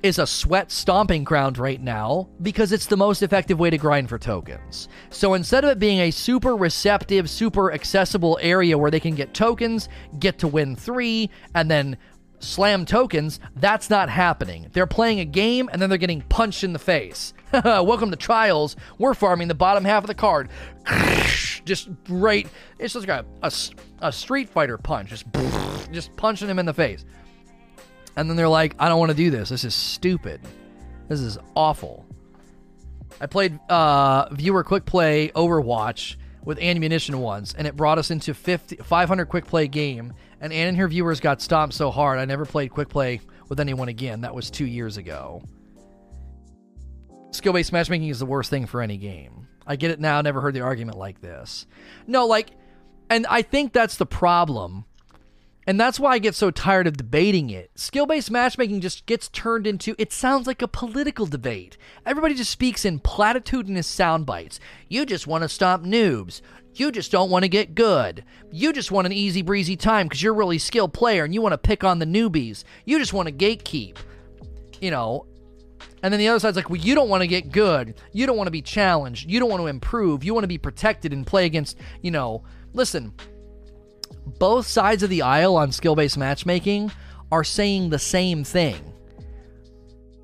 is a sweat stomping ground right now because it's the most effective way to grind for tokens. So instead of it being a super receptive, super accessible area where they can get tokens, get to win three, and then slam tokens, that's not happening. They're playing a game and then they're getting punched in the face. Welcome to Trials. We're farming the bottom half of the card. Just right. It's just like a, a, a Street Fighter punch. Just, just punching him in the face. And then they're like, I don't want to do this. This is stupid. This is awful. I played uh, viewer quick play Overwatch with ammunition once, and it brought us into fifty, five hundred quick play game, and Ann and her viewers got stomped so hard I never played quick play with anyone again. That was two years ago. Skill-based matchmaking is the worst thing for any game. I get it now, never heard the argument like this. No, like, and I think that's the problem, and that's why I get so tired of debating it. Skill-based matchmaking just gets turned into, it sounds like a political debate. Everybody just speaks in platitudinous sound bites. You just want to stomp noobs. You just don't want to get good. You just want an easy breezy time because you're a really skilled player and you want to pick on the newbies. You just want to gatekeep, you know. And then the other side's like, well, you don't want to get good. You don't want to be challenged. You don't want to improve. You want to be protected and play against, you know. Listen, both sides of the aisle on skill-based matchmaking are saying the same thing.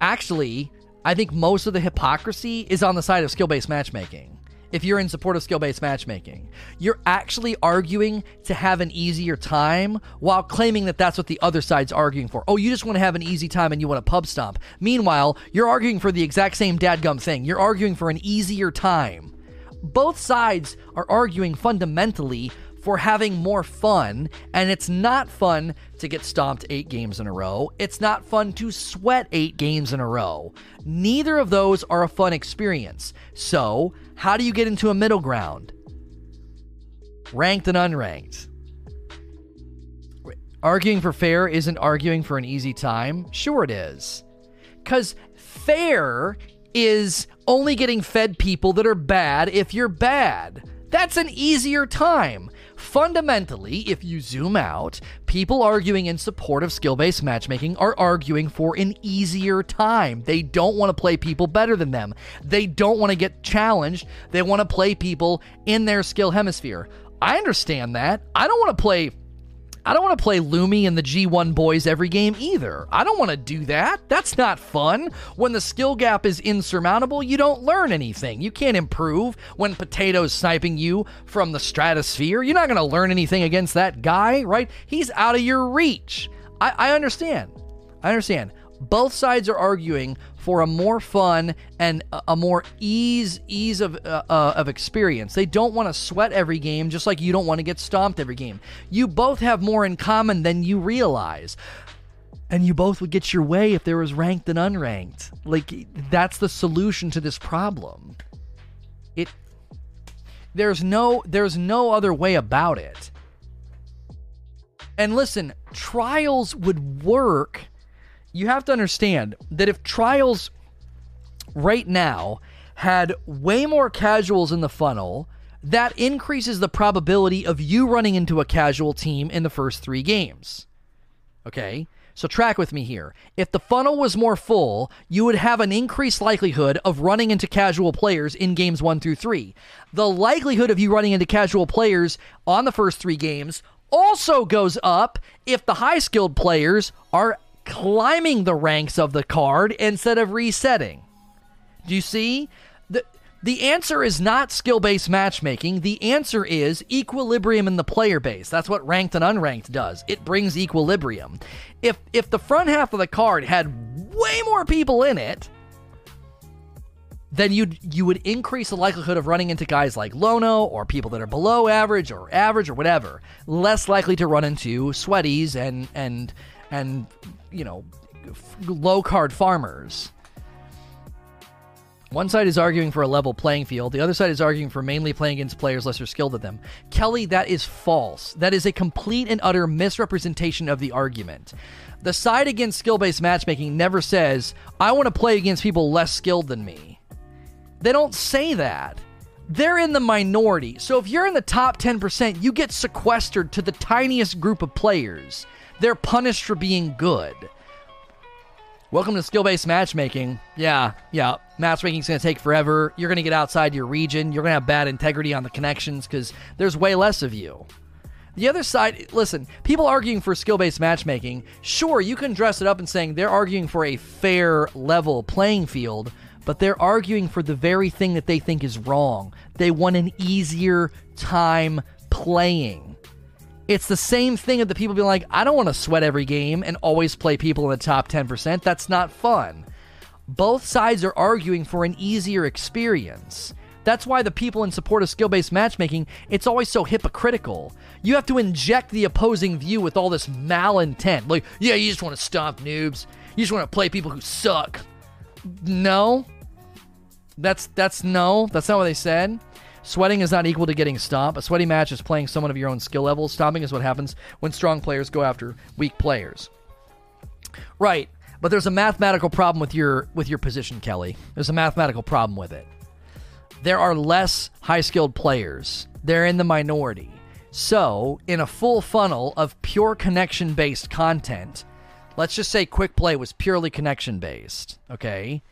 Actually, I think most of the hypocrisy is on the side of skill-based matchmaking. If you're in support of skill-based matchmaking, you're actually arguing to have an easier time while claiming that that's what the other side's arguing for. Oh, you just want to have an easy time and you want to pub stomp. Meanwhile, you're arguing for the exact same dadgum thing. You're arguing for an easier time. Both sides are arguing fundamentally for having more fun, and it's not fun to get stomped eight games in a row. It's not fun to sweat eight games in a row. Neither of those are a fun experience. So, how do you get into a middle ground? Ranked and unranked. Arguing for fair isn't arguing for an easy time. Sure it is. Because fair is only getting fed people that are bad if you're bad. That's an easier time. Fundamentally, if you zoom out, people arguing in support of skill-based matchmaking are arguing for an easier time. They don't want to play people better than them. They don't want to get challenged. They want to play people in their skill hemisphere. I understand that. I don't want to play... I don't want to play Lumi and the G one boys every game either. I don't want to do that. That's not fun. When the skill gap is insurmountable, you don't learn anything. You can't improve. When Potato's sniping you from the stratosphere, you're not going to learn anything against that guy, right? He's out of your reach. I, I understand. I understand. Both sides are arguing for a more fun and a more ease ease of uh, uh, of experience. They don't want to sweat every game, just like you don't want to get stomped every game. You both have more in common than you realize. And you both would get your way if there was ranked and unranked. Like, that's the solution to this problem. It there's no there's no other way about it. And listen, Trials would work. You have to understand that if Trials right now had way more casuals in the funnel, that increases the probability of you running into a casual team in the first three games. Okay? So track with me here. If the funnel was more full, you would have an increased likelihood of running into casual players in games one through three. The likelihood of you running into casual players on the first three games also goes up if the high-skilled players are climbing the ranks of the card instead of resetting. Do you see? The, the answer is not skill-based matchmaking. The answer is equilibrium in the player base. That's what ranked and unranked does. It brings equilibrium. If, if the front half of the card had way more people in it, then you'd, you would increase the likelihood of running into guys like Lono or people that are below average or average or whatever. Less likely to run into sweaties and... and and, you know, f- low-card farmers. One side is arguing for a level playing field. The other side is arguing for mainly playing against players lesser skilled than them. Kelly, that is false. That is a complete and utter misrepresentation of the argument. The side against skill-based matchmaking never says, I want to play against people less skilled than me. They don't say that. They're in the minority. So if you're in the top ten percent, you get sequestered to the tiniest group of players. They're punished for being good. Welcome to skill-based matchmaking. Yeah, yeah. Matchmaking's going to take forever. You're going to get outside your region. You're going to have bad integrity on the connections because there's way less of you. The other side, listen, people arguing for skill-based matchmaking, sure, you can dress it up and saying they're arguing for a fair level playing field, but they're arguing for the very thing that they think is wrong. They want an easier time playing. It's the same thing of the people being like, I don't want to sweat every game and always play people in the top ten percent. That's not fun. Both sides are arguing for an easier experience. That's why the people in support of skill-based matchmaking, it's always so hypocritical. You have to inject the opposing view with all this malintent. Like, yeah, you just want to stomp noobs. You just want to play people who suck. No. That's, that's no. That's not what they said. Sweating is not equal to getting stomped. A sweaty match is playing someone of your own skill level. Stomping is what happens when strong players go after weak players. Right, but there's a mathematical problem with your with your position, Kelly. There's a mathematical problem with it. There are less high-skilled players. They're in the minority. So, in a full funnel of pure connection-based content, let's just say quick play was purely connection-based, okay?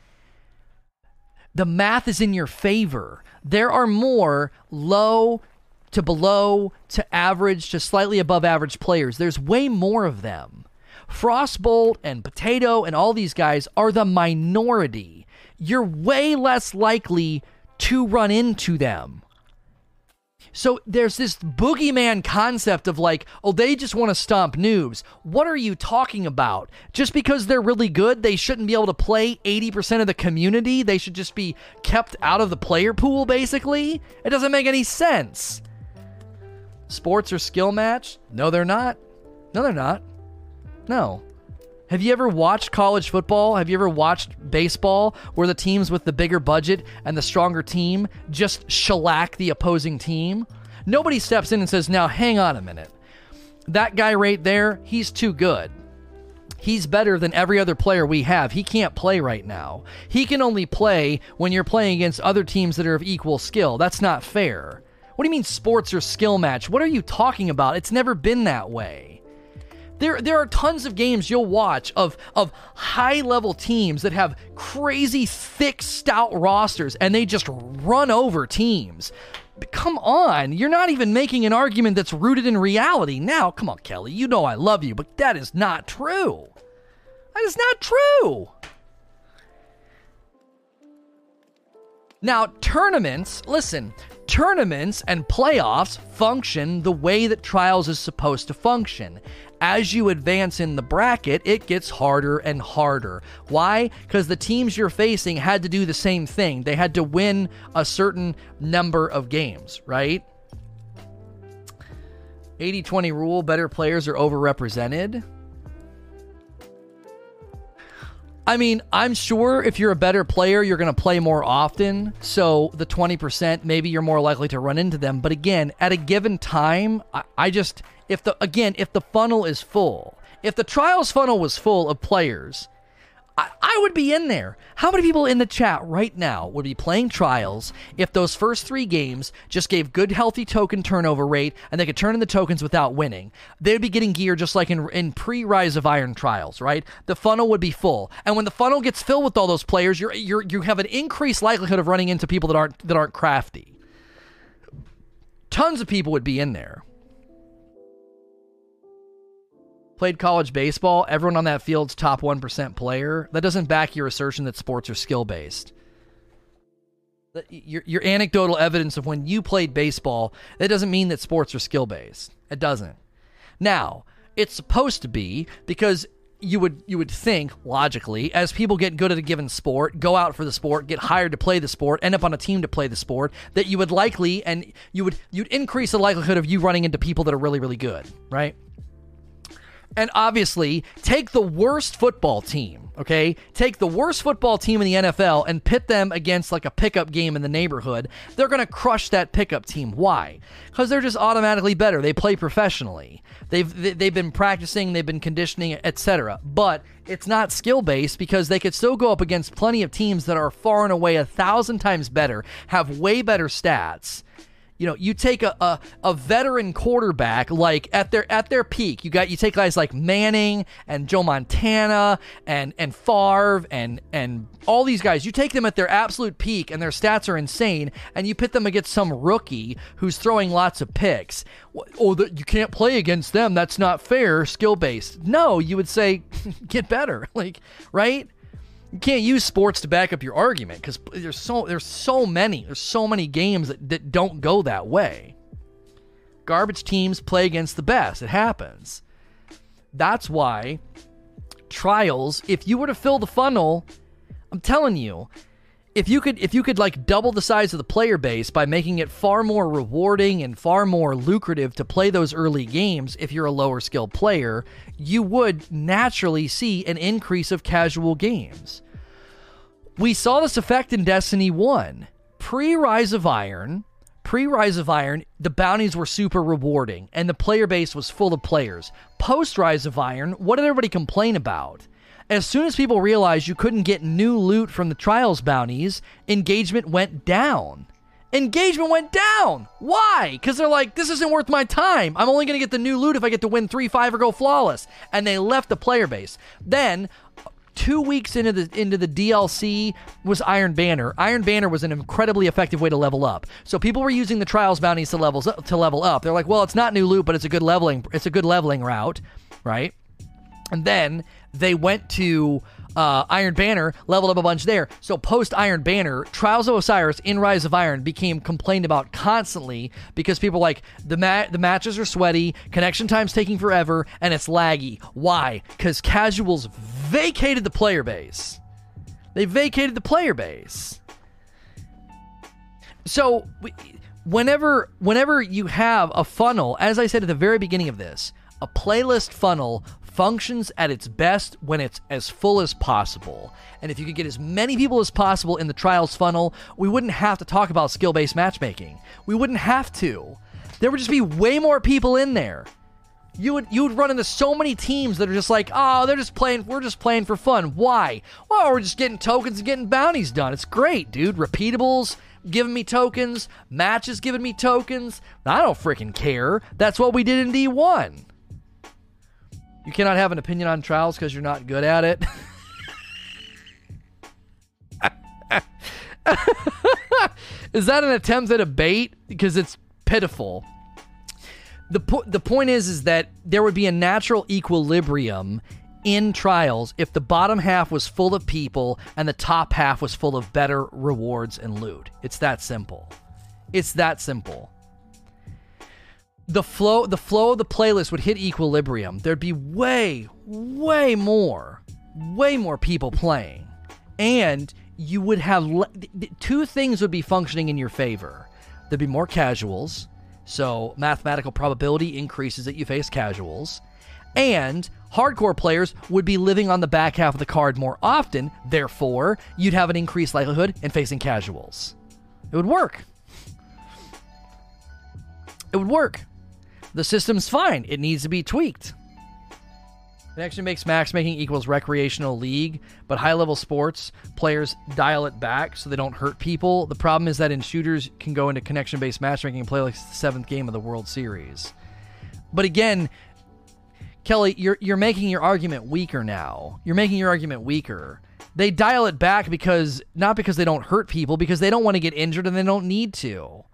The math is in your favor. There are more low to below to average to slightly above average players. There's way more of them. Frostbolt and Potato and all these guys are the minority. You're way less likely to run into them. So there's this boogeyman concept of like, oh, they just want to stomp noobs. What are you talking about? Just because they're really good, they shouldn't be able to play eighty percent of the community? They should just be kept out of the player pool, basically? It doesn't make any sense. Sports or skill match? No, they're not. No, they're not. No. Have you ever watched college football? Have you ever watched baseball where the teams with the bigger budget and the stronger team just shellac the opposing team? Nobody steps in and says, now hang on a minute. That guy right there, he's too good. he's better than every other player we have. He can't play right now. He can only play when you're playing against other teams that are of equal skill. That's not fair. What do you mean sports or skill match? What are you talking about? It's never been that way. There there are tons of games you'll watch of, of high-level teams that have crazy, thick, stout rosters, and they just run over teams. But come on, you're not even making an argument that's rooted in reality now. Come on, Kelly, you know I love you, but that is not true. That is not true. Now, tournaments, listen, tournaments and playoffs function the way that Trials is supposed to function. As you advance in the bracket, it gets harder and harder. Why? Because the teams you're facing had to do the same thing. They had to win a certain number of games, right? eighty twenty rule, better players are overrepresented. I mean, I'm sure if you're a better player, you're going to play more often. So the twenty percent, maybe you're more likely to run into them. But again, at a given time, I, I just, if the, again, if the funnel is full, if the Trials funnel was full of players, I, I would be in there. How many people in the chat right now would be playing Trials if those first three games just gave good, healthy token turnover rate and they could turn in the tokens without winning? They'd be getting gear just like in, in pre-Rise of Iron Trials, right? The funnel would be full. And when the funnel gets filled with all those players, you're, you're, you have an increased likelihood of running into people that aren't, that aren't crafty. Tons of people would be in there. Played college baseball, everyone on that field's top one percent player. That doesn't back your assertion that sports are skill-based. Your, your anecdotal evidence of when you played baseball, that doesn't mean that sports are skill-based. It doesn't. Now, it's supposed to be, because you would you would think, logically, as people get good at a given sport, go out for the sport, get hired to play the sport, end up on a team to play the sport, that you would likely, and you would you'd increase the likelihood of you running into people that are really, really good, right? And obviously, take the worst football team, okay? Take the worst football team in the N F L and pit them against like a pickup game in the neighborhood. They're going to crush that pickup team. Why? Because they're just automatically better. They play professionally. They've, they've been practicing, they've been conditioning, et cetera. But it's not skill-based because they could still go up against plenty of teams that are far and away a thousand times better, have way better stats. You know, you take a, a, a veteran quarterback, like at their at their peak, you got you take guys like Manning and Joe Montana and and Favre and and all these guys. You take them at their absolute peak and their stats are insane, and you pit them against some rookie who's throwing lots of picks. Oh, the, you can't play against them. That's not fair. Skill based. No, you would say get better. Like, right? You can't use sports to back up your argument because there's so there's so many there's so many games that, that don't go that way. Garbage teams play against the best. It happens. That's why Trials, if you were to fill the funnel, I'm telling you, if you could if you could like double the size of the player base by making it far more rewarding and far more lucrative to play those early games, if you're a lower skilled player, you would naturally see an increase of casual games. We saw this effect in Destiny one. Pre-Rise of Iron, pre-Rise of Iron, the bounties were super rewarding and the player base was full of players. Post-Rise of Iron, what did everybody complain about? As soon as people realized you couldn't get new loot from the Trials bounties, engagement went down. Engagement went down! Why? Because they're like, this isn't worth my time. I'm only going to get the new loot if I get to win three five or go flawless. And they left the player base. Then, two weeks into the into the D L C was Iron Banner. Iron Banner was an incredibly effective way to level up. So people were using the Trials bounties to, levels up, to level up. They're like, well, it's not new loot, but it's a good leveling, it's a good leveling route, right? And then they went to uh, Iron Banner, leveled up a bunch there. So post-Iron Banner, Trials of Osiris in Rise of Iron became complained about constantly because people were like, the ma- the matches are sweaty, connection time's taking forever, and it's laggy. Why? Because casuals vacated the player base. They vacated the player base. So whenever whenever you have a funnel, as I said at the very beginning of this, a playlist funnel functions at its best when it's as full as possible. And if you could get as many people as possible in the Trials funnel, we wouldn't have to talk about skill-based matchmaking. We wouldn't have to. There would just be way more people in there. You would you would run into so many teams that are just like, oh, they're just playing, we're just playing for fun. Why? Well, we're just getting tokens and getting bounties done. It's great, dude. Repeatables giving me tokens, matches giving me tokens. I don't freaking care. That's what we did in D one. You cannot have an opinion on Trials because you're not good at it. Is that an attempt at a bait? Because it's pitiful. The, po- the point is, is that there would be a natural equilibrium in Trials if the bottom half was full of people and the top half was full of better rewards and loot. It's that simple. It's that simple. The flow, the flow of the playlist would hit equilibrium. There'd be way, way more, way more people playing. And you would have... Le- two things would be functioning in your favor. There'd be more casuals... So, mathematical probability increases that you face casuals. And hardcore players would be living on the back half of the card more often. Therefore, you'd have an increased likelihood in facing casuals. It would work. It would work. The system's fine. It needs to be tweaked. It actually makes matchmaking equals recreational league, but high-level sports, players dial it back so they don't hurt people. The problem is that in shooters, can go into connection-based matchmaking and play like the seventh game of the World Series. But again, Kelly, you're you're making your argument weaker now. You're making your argument weaker. They dial it back because not because they don't hurt people, because they don't want to get injured and they don't need to.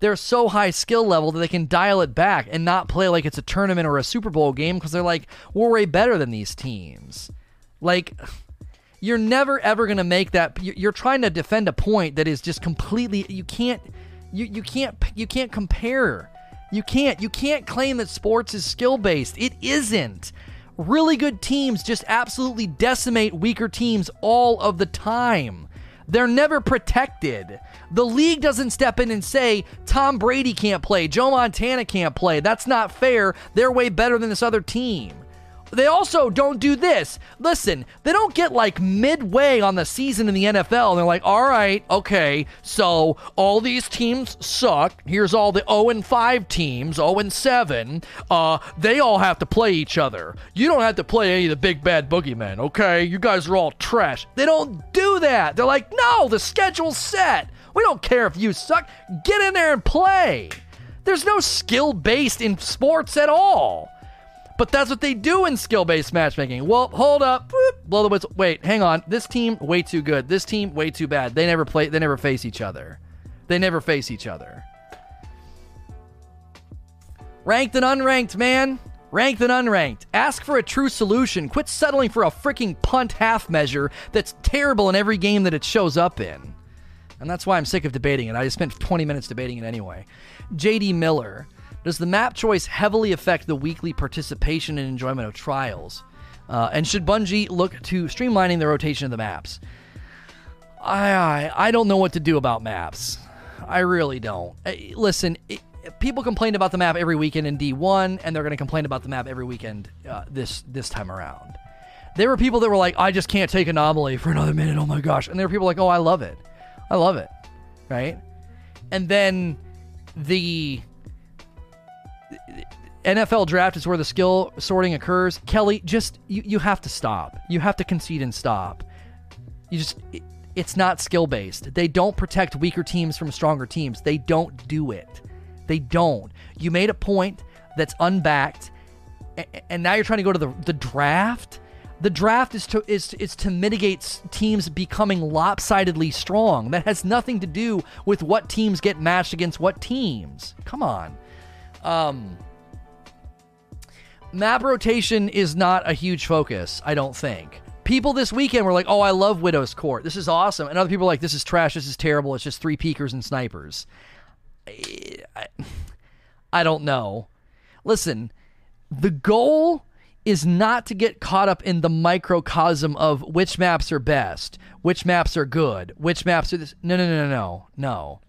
They're so high skill level that they can dial it back and not play like it's a tournament or a Super Bowl game because they're like, we're way better than these teams. Like, you're never, ever going to make that... You're trying to defend a point that is just completely... You can't... You, you can't... You can't compare. You can't... You can't claim that sports is skill-based. It isn't. Really good teams just absolutely decimate weaker teams all of the time. They're never protected. The league doesn't step in and say, Tom Brady can't play, Joe Montana can't play. That's not fair. They're way better than this other team. They also don't do this. Listen, they don't get like midway on the season in the N F L. And they're like, all right, okay, so all these teams suck. Here's all the oh and five teams, oh and seven. Uh, they all have to play each other. You don't have to play any of the big bad boogeymen, okay? You guys are all trash. They don't do that. They're like, no, the schedule's set. We don't care if you suck. Get in there and play. There's no skill based in sports at all. But that's what they do in skill-based matchmaking. Well, hold up. Boop, blow the whistle. Wait, hang on. This team, way too good. This team, way too bad. They never play. They never face each other. They never face each other. Ranked and unranked, man. Ranked and unranked. Ask for a true solution. Quit settling for a freaking punt half measure that's terrible in every game that it shows up in. And that's why I'm sick of debating it. I just spent twenty minutes debating it anyway. J D Miller. Does the map choice heavily affect the weekly participation and enjoyment of Trials? Uh, and should Bungie look to streamlining the rotation of the maps? I, I, I don't know what to do about maps. I really don't. I, listen, it, people complained about the map every weekend in D one, and they're going to complain about the map every weekend uh, this, this time around. There were people that were like, I just can't take Anomaly for another minute, oh my gosh. And there were people like, oh, I love it. I love it, right? And then the... N F L draft is where the skill sorting occurs. Kelly, just you, you have to stop. You have to concede and stop. You just it, it's not skill based. They don't protect weaker teams from stronger teams. They don't do it. They don't. You made a point that's unbacked, and, and now you're trying to go to the the draft. The draft is to is it's to mitigate teams becoming lopsidedly strong. That has nothing to do with what teams get matched against what teams. Come on. Um, map rotation is not a huge focus, I don't think. People this weekend were like, oh, I love Widow's Court. This is awesome. And other people are like, this is trash. This is terrible. It's just three peekers and snipers. I, I, I don't know. Listen, the goal is not to get caught up in the microcosm of which maps are best, which maps are good, which maps are this. No, no, no, no, no, no.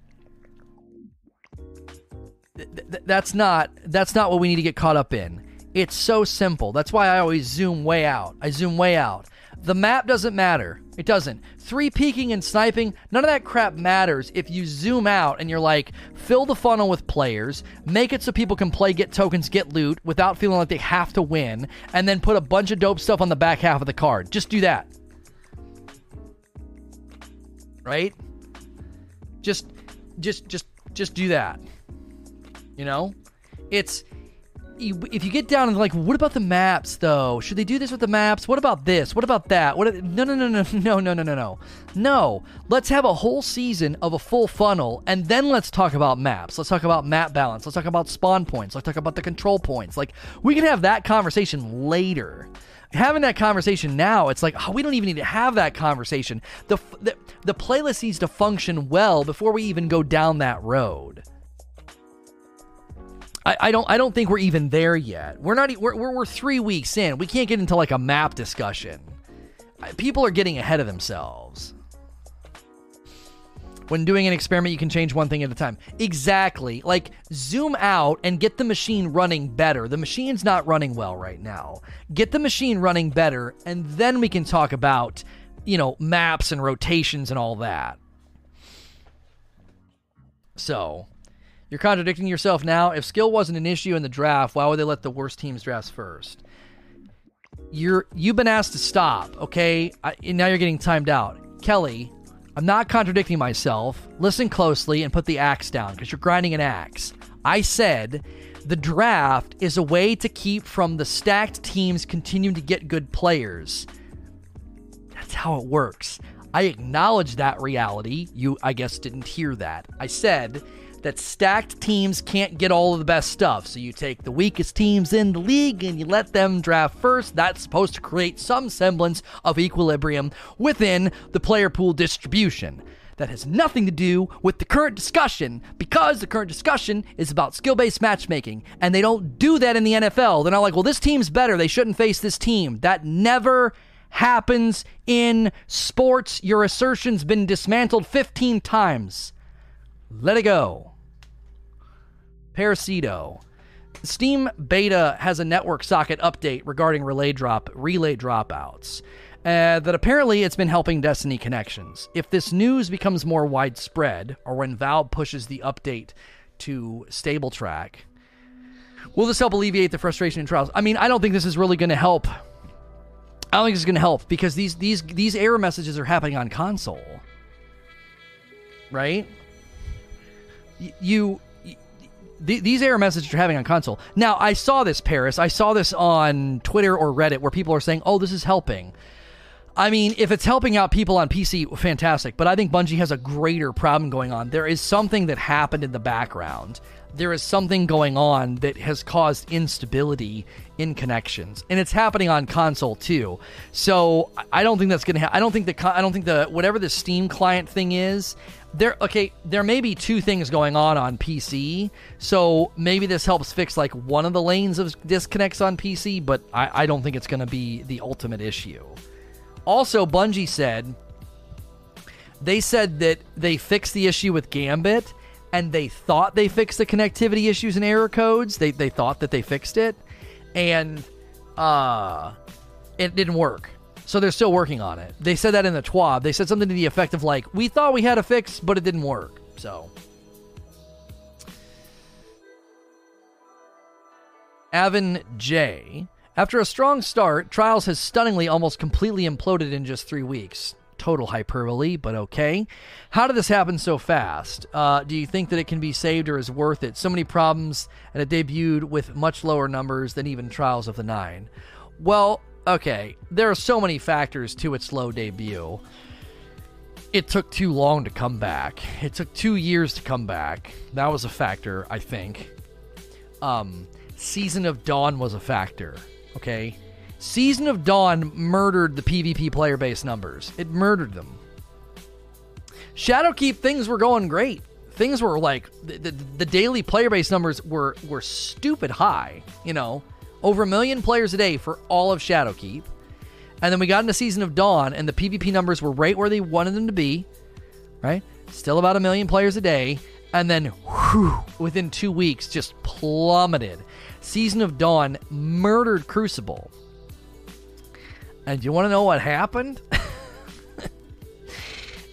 Th- that's not that's not what we need to get caught up in. It's so simple. That's why I always zoom way out. I zoom way out. The map doesn't matter. It doesn't. Three peeking and sniping, none of that crap matters if you zoom out and you're like, fill the funnel with players, make it so people can play, get tokens, get loot without feeling like they have to win, and then put a bunch of dope stuff on the back half of the card. Just do that. Right? Just, just, just, just do that. You know? It's... If you get down and like, what about the maps though? Should they do this with the maps? What about this? What about that? What? Are, no, no, no, no, no, no, no, no, no. No. Let's have a whole season of a full funnel, and then let's talk about maps. Let's talk about map balance. Let's talk about spawn points. Let's talk about the control points. Like, we can have that conversation later. Having that conversation now, it's like, oh, we don't even need to have that conversation. The the, the playlist needs to function well before we even go down that road. I, I don't. I don't think we're even there yet. We're not. We're, we're we're three weeks in. We can't get into like a map discussion. People are getting ahead of themselves. When doing an experiment, you can change one thing at a time. Exactly. Like, zoom out and get the machine running better. The machine's not running well right now. Get the machine running better, and then we can talk about, you know, maps and rotations and all that. So. You're contradicting yourself now. If skill wasn't an issue in the draft, why would they let the worst teams draft first? You're, you've been asked to stop, okay? I, and now you're getting timed out. Kelly, I'm not contradicting myself. Listen closely and put the axe down because you're grinding an axe. I said the draft is a way to keep from the stacked teams continuing to get good players. That's how it works. I acknowledge that reality. You, I guess, didn't hear that. I said... that stacked teams can't get all of the best stuff. So you take the weakest teams in the league and you let them draft first. That's supposed to create some semblance of equilibrium within the player pool distribution. That has nothing to do with the current discussion, because the current discussion is about skill-based matchmaking, and they don't do that in the N F L. They're not like, well, this team's better. They shouldn't face this team. That never happens in sports. Your assertion's been dismantled fifteen times. Let it go. Parasito. Steam beta has a network socket update regarding relay drop relay dropouts uh, that apparently it's been helping Destiny connections. If this news becomes more widespread, or when Valve pushes the update to stable track, will this help alleviate the frustration in trials? I mean, I don't think this is really going to help. I don't think this is going to help because these these these error messages are happening on console, right? Y- you. These error messages you're having on console. Now, I saw this, Paris. I saw this on Twitter or Reddit where people are saying, oh, this is helping. I mean, if it's helping out people on P C, fantastic. But I think Bungie has a greater problem going on. There is something that happened in the background. There is something going on that has caused instability in connections. And it's happening on console, too. So I don't think that's going to happen. I don't think the, I don't think the, whatever the Steam client thing is, There okay, there may be two things going on on P C, so maybe this helps fix like one of the lanes of disconnects on P C, but I, I don't think it's going to be the ultimate issue. Also, Bungie said, they said that they fixed the issue with Gambit, and they thought they fixed the connectivity issues and error codes. They they thought that they fixed it, and uh, it didn't work. So they're still working on it. They said that in the T WAB. They said something to the effect of like, we thought we had a fix, but it didn't work. So. Avin J. After a strong start, Trials has stunningly almost completely imploded in just three weeks. Total hyperbole, but okay. How did this happen so fast? Uh, do you think that it can be saved or is worth it? So many problems, and it debuted with much lower numbers than even Trials of the Nine. Well... Okay, there are so many factors to its slow debut. It took too long to come back. It took two years to come back. That was a factor, I think. Um, Season of Dawn was a factor, okay? Season of Dawn murdered the PvP player base numbers. It murdered them. Shadowkeep, things were going great. Things were like... The, the, the daily player base numbers were, were stupid high, you know? Over a million players a day for all of Shadowkeep. And then we got into Season of Dawn, and the PvP numbers were right where they wanted them to be. Right? Still about a million players a day. And then, whew, within two weeks, just plummeted. Season of Dawn murdered Crucible. And you want to know what happened?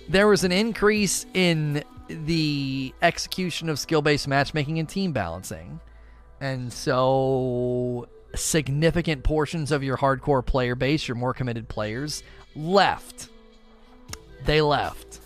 There was an increase in the execution of skill-based matchmaking and team balancing. And so significant portions of your hardcore player base, your more committed players, left. They left.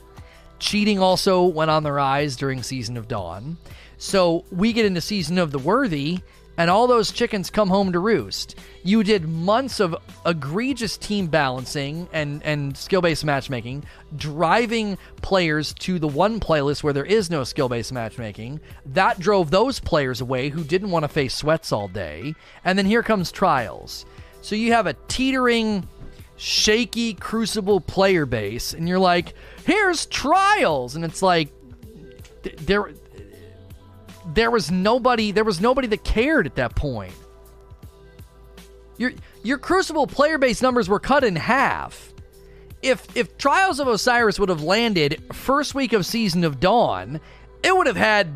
Cheating also went on the rise during Season of Dawn. So we get into Season of the Worthy, and all those chickens come home to roost. You did months of egregious team balancing and, and skill-based matchmaking, driving players to the one playlist where there is no skill-based matchmaking. That drove those players away who didn't want to face sweats all day. And then here comes Trials. So you have a teetering, shaky Crucible player base, and you're like, here's Trials! And it's like, there... There was nobody. There was nobody that cared at that point. Your your Crucible player base numbers were cut in half. If if Trials of Osiris would have landed first week of Season of Dawn, it would have had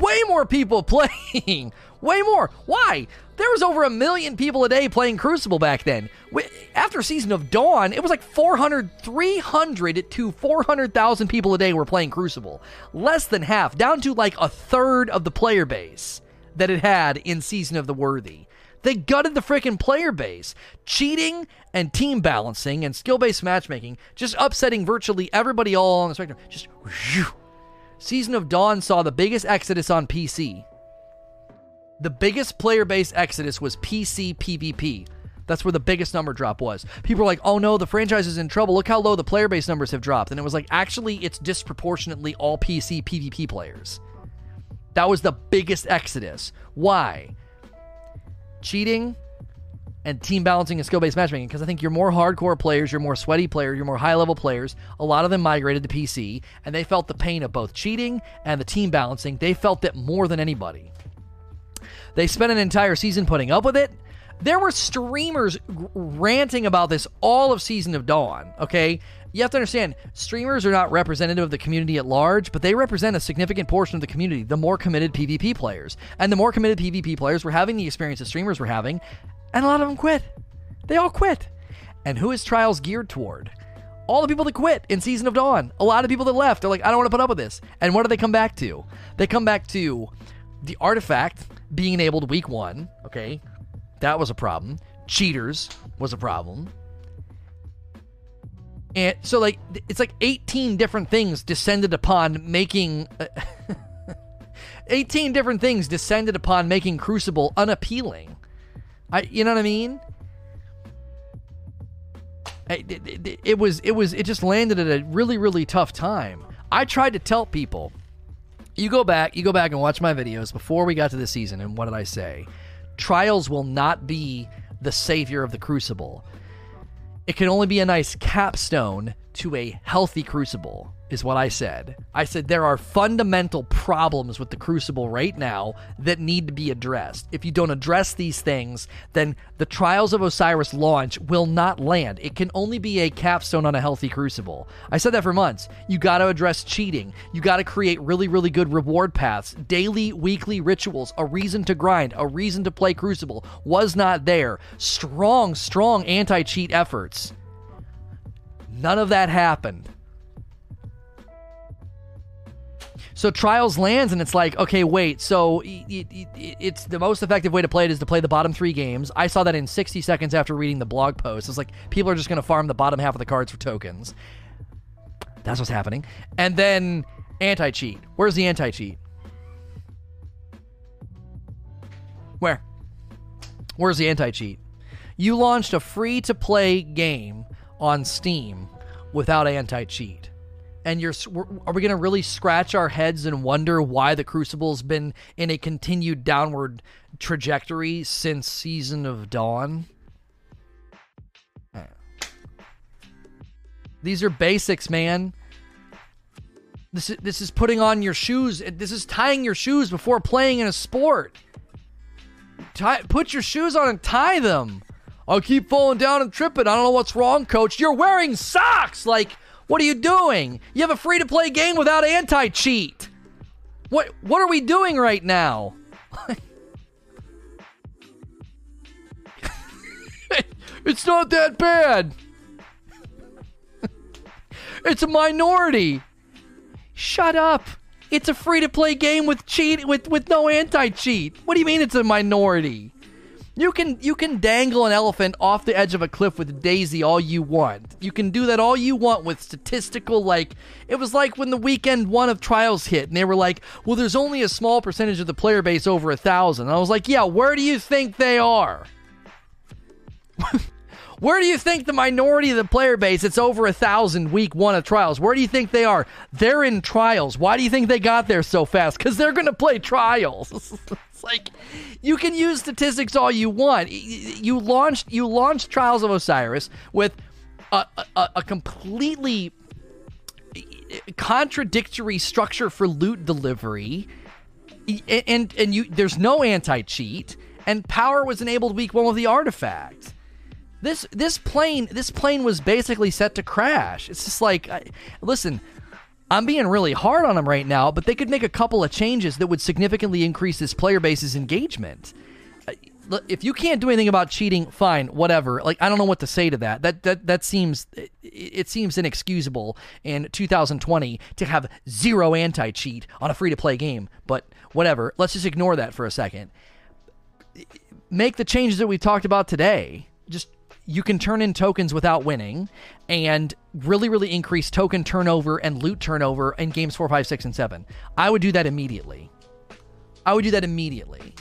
way more people playing. Way more. Why? There was over a million people a day playing Crucible back then. We, after Season of Dawn, it was like four hundred, three hundred to four hundred thousand people a day were playing Crucible. Less than half, down to like a third of the player base that it had in Season of the Worthy. They gutted the frickin' player base. Cheating and team balancing and skill-based matchmaking, just upsetting virtually everybody all on the spectrum. Just whew. Season of Dawn saw the biggest exodus on P C. The biggest player base exodus was P C PvP. That's where the biggest number drop was. People were like, oh no, the franchise is in trouble. Look how low the player base numbers have dropped. And it was like, actually, it's disproportionately all P C PvP players. That was the biggest exodus. Why? Cheating and team balancing and skill-based matchmaking. Because I think your more hardcore players, your more sweaty players, your more high-level players, a lot of them migrated to P C. And they felt the pain of both cheating and the team balancing. They felt it more than anybody. They spent an entire season putting up with it. There were streamers r- ranting about this all of Season of Dawn, okay? You have to understand, streamers are not representative of the community at large, but they represent a significant portion of the community, the more committed PvP players. And the more committed PvP players were having the experience that streamers were having, and a lot of them quit. They all quit. And who is Trials geared toward? All the people that quit in Season of Dawn. A lot of people that left. They're like, I don't want to put up with this. And what do they come back to? They come back to the artifact being enabled week one, okay? That was a problem. Cheaters was a problem. And so, like, it's like eighteen different things descended upon making... Uh, eighteen different things descended upon making Crucible unappealing. I, you know what I mean? I, it, it, it was, it was, it just landed at a really, really tough time. I tried to tell people... You go back, you go back and watch my videos before we got to this season, and what did I say? Trials will not be the savior of the Crucible. It can only be a nice capstone to a healthy Crucible, is what I said. I said there are fundamental problems with the Crucible right now that need to be addressed. If you don't address these things, then the Trials of Osiris launch will not land. It can only be a capstone on a healthy Crucible. I said that for months. You gotta address cheating. You gotta create really, really good reward paths, daily, weekly rituals, a reason to grind, a reason to play Crucible. Was not there. Strong, strong anti-cheat efforts. None of that happened. So Trials lands, and it's like, okay, wait, so it, it, it, it's the most effective way to play it is to play the bottom three games. I saw that in sixty seconds after reading the blog post. It's like, people are just going to farm the bottom half of the cards for tokens. That's what's happening. And then anti-cheat. Where's the anti-cheat? Where? Where's the anti-cheat? You launched a free-to-play game on Steam without anti-cheat. And you're, are we going to really scratch our heads and wonder why the Crucible's been in a continued downward trajectory since Season of Dawn? These are basics, man. This is, this is putting on your shoes. This is tying your shoes before playing in a sport. Tie, put your shoes on and tie them. I'll keep falling down and tripping. I don't know what's wrong, coach. You're wearing socks! Like... What are you doing? You have a free-to-play game without anti-cheat. What what are we doing right now? It's not that bad. It's a minority. Shut up. It's a free-to-play game with cheat with, with no anti-cheat. What do you mean it's a minority? You can you can dangle an elephant off the edge of a cliff with Daisy all you want. You can do that all you want with statistical, like, it was like when the weekend one of Trials hit and they were like, well, there's only a small percentage of the player base over a thousand. I was like, yeah, where do you think they are? Where do you think the minority of the player base that's over a thousand week one of Trials, where do you think they are? They're in Trials. Why do you think they got there so fast? Because they're going to play Trials. It's like, you can use statistics all you want. You launched, you launched Trials of Osiris with a, a, a completely contradictory structure for loot delivery, and, and, and you there's no anti-cheat, and power was enabled week one with the artifact. This this plane this plane was basically set to crash. It's just like, I, listen, I'm being really hard on them right now, but they could make a couple of changes that would significantly increase this player base's engagement. If you can't do anything about cheating, fine, whatever. Like, I don't know what to say to that. That that that seems it seems inexcusable in two thousand twenty to have zero anti-cheat on a free-to-play game. But whatever, let's just ignore that for a second. Make the changes that we talked about today. Just. You can turn in tokens without winning, and really, really increase token turnover and loot turnover in games four, five, six, and seven. I would do that immediately. I would do that immediately.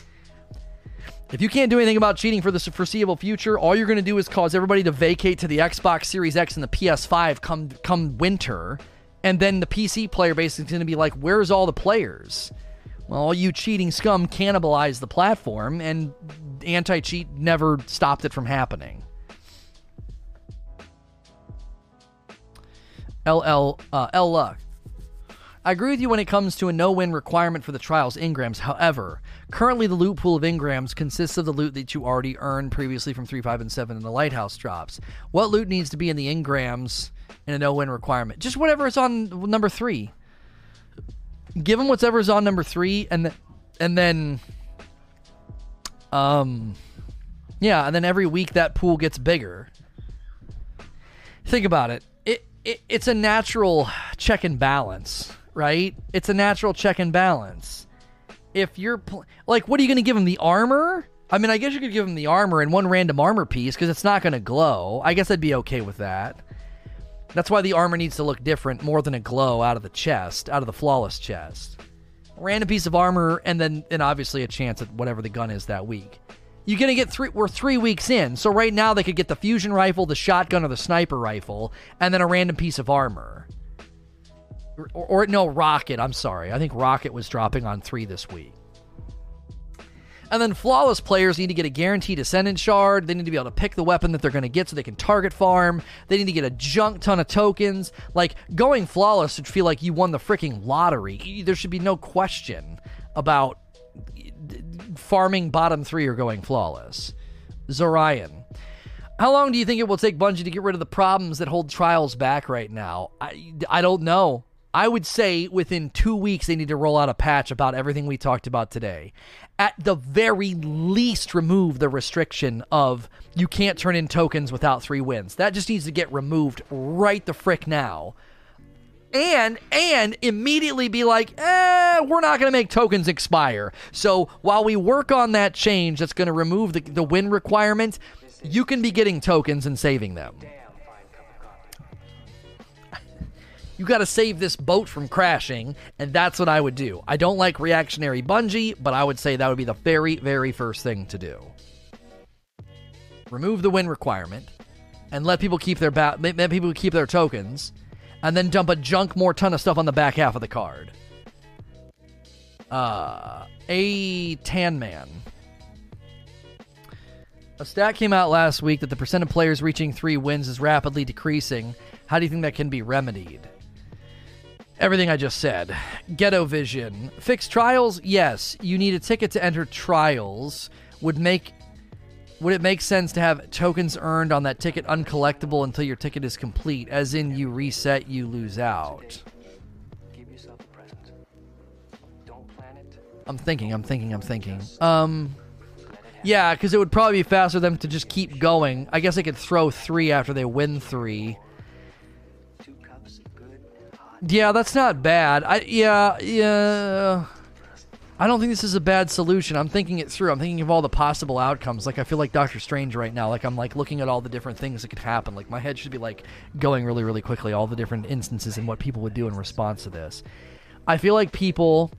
If you can't do anything about cheating for the foreseeable future, all you're going to do is cause everybody to vacate to the Xbox Series X and the P S five come come winter, and then the P C player base is going to be like, where's all the players? Well, all you cheating scum cannibalized the platform, and anti-cheat never stopped it from happening. L L, uh, L L. I agree with you when it comes to a no-win requirement for the Trials Ingrams. However, currently the loot pool of Ingrams consists of the loot that you already earned previously from three, five, and seven and the Lighthouse drops. What loot needs to be in the Ingrams in a no-win requirement? Just whatever is on number three. Give them whatever is on number three, and, th- and then... Um, yeah, and then every week that pool gets bigger. Think about it. It's a natural check and balance, right? It's a natural check and balance. If you're... Pl- like, what are you going to give him? The armor? I mean, I guess you could give him the armor and one random armor piece because it's not going to glow. I guess I'd be okay with that. That's why the armor needs to look different more than a glow out of the chest, out of the flawless chest. A random piece of armor, and then and obviously a chance at whatever the gun is that week. You're going to get three, we're three weeks in. So right now they could get the fusion rifle, the shotgun, or the sniper rifle, and then a random piece of armor. Or, or no, Rocket, I'm sorry. I think Rocket was dropping on three this week. And then flawless players need to get a guaranteed Ascendant Shard. They need to be able to pick the weapon that they're going to get so they can target farm. They need to get a junk ton of tokens. Like, going flawless should feel like you won the freaking lottery. There should be no question about... farming bottom three or going flawless. Zorian. How long do you think it will take Bungie to get rid of the problems that hold Trials back right now? I, I don't know. I would say within two weeks they need to roll out a patch about everything we talked about today. At the very least, remove the restriction of you can't turn in tokens without three wins. That just needs to get removed right the frick now. And and immediately be like, eh, we're not going to make tokens expire. So while we work on that change that's going to remove the, the win requirement, you can be getting tokens and saving them. You got to save this boat from crashing, and that's what I would do. I don't like reactionary Bungie, but I would say that would be the very, very first thing to do. Remove the win requirement and let people keep their ba- let people keep their tokens. And then dump a junk more ton of stuff on the back half of the card. Uh, a Tan Man. A stat came out last week that the percent of players reaching three wins is rapidly decreasing. How do you think that can be remedied? Everything I just said. Ghetto Vision. Fix Trials? Yes. You need a ticket to enter Trials. Would make... Would it make sense to have tokens earned on that ticket uncollectible until your ticket is complete? As in, you reset, you lose out. I'm thinking, I'm thinking, I'm thinking. Um, Yeah, because it would probably be faster for them to just keep going. I guess they could throw three after they win three. Yeah, that's not bad. I yeah yeah. I don't think this is a bad solution. I'm thinking it through. I'm thinking of all the possible outcomes. Like, I feel like Doctor Strange right now. Like, I'm, like, looking at all the different things that could happen. Like, my head should be, like, going really, really quickly. All the different instances and what people would do in response to this. I feel like people...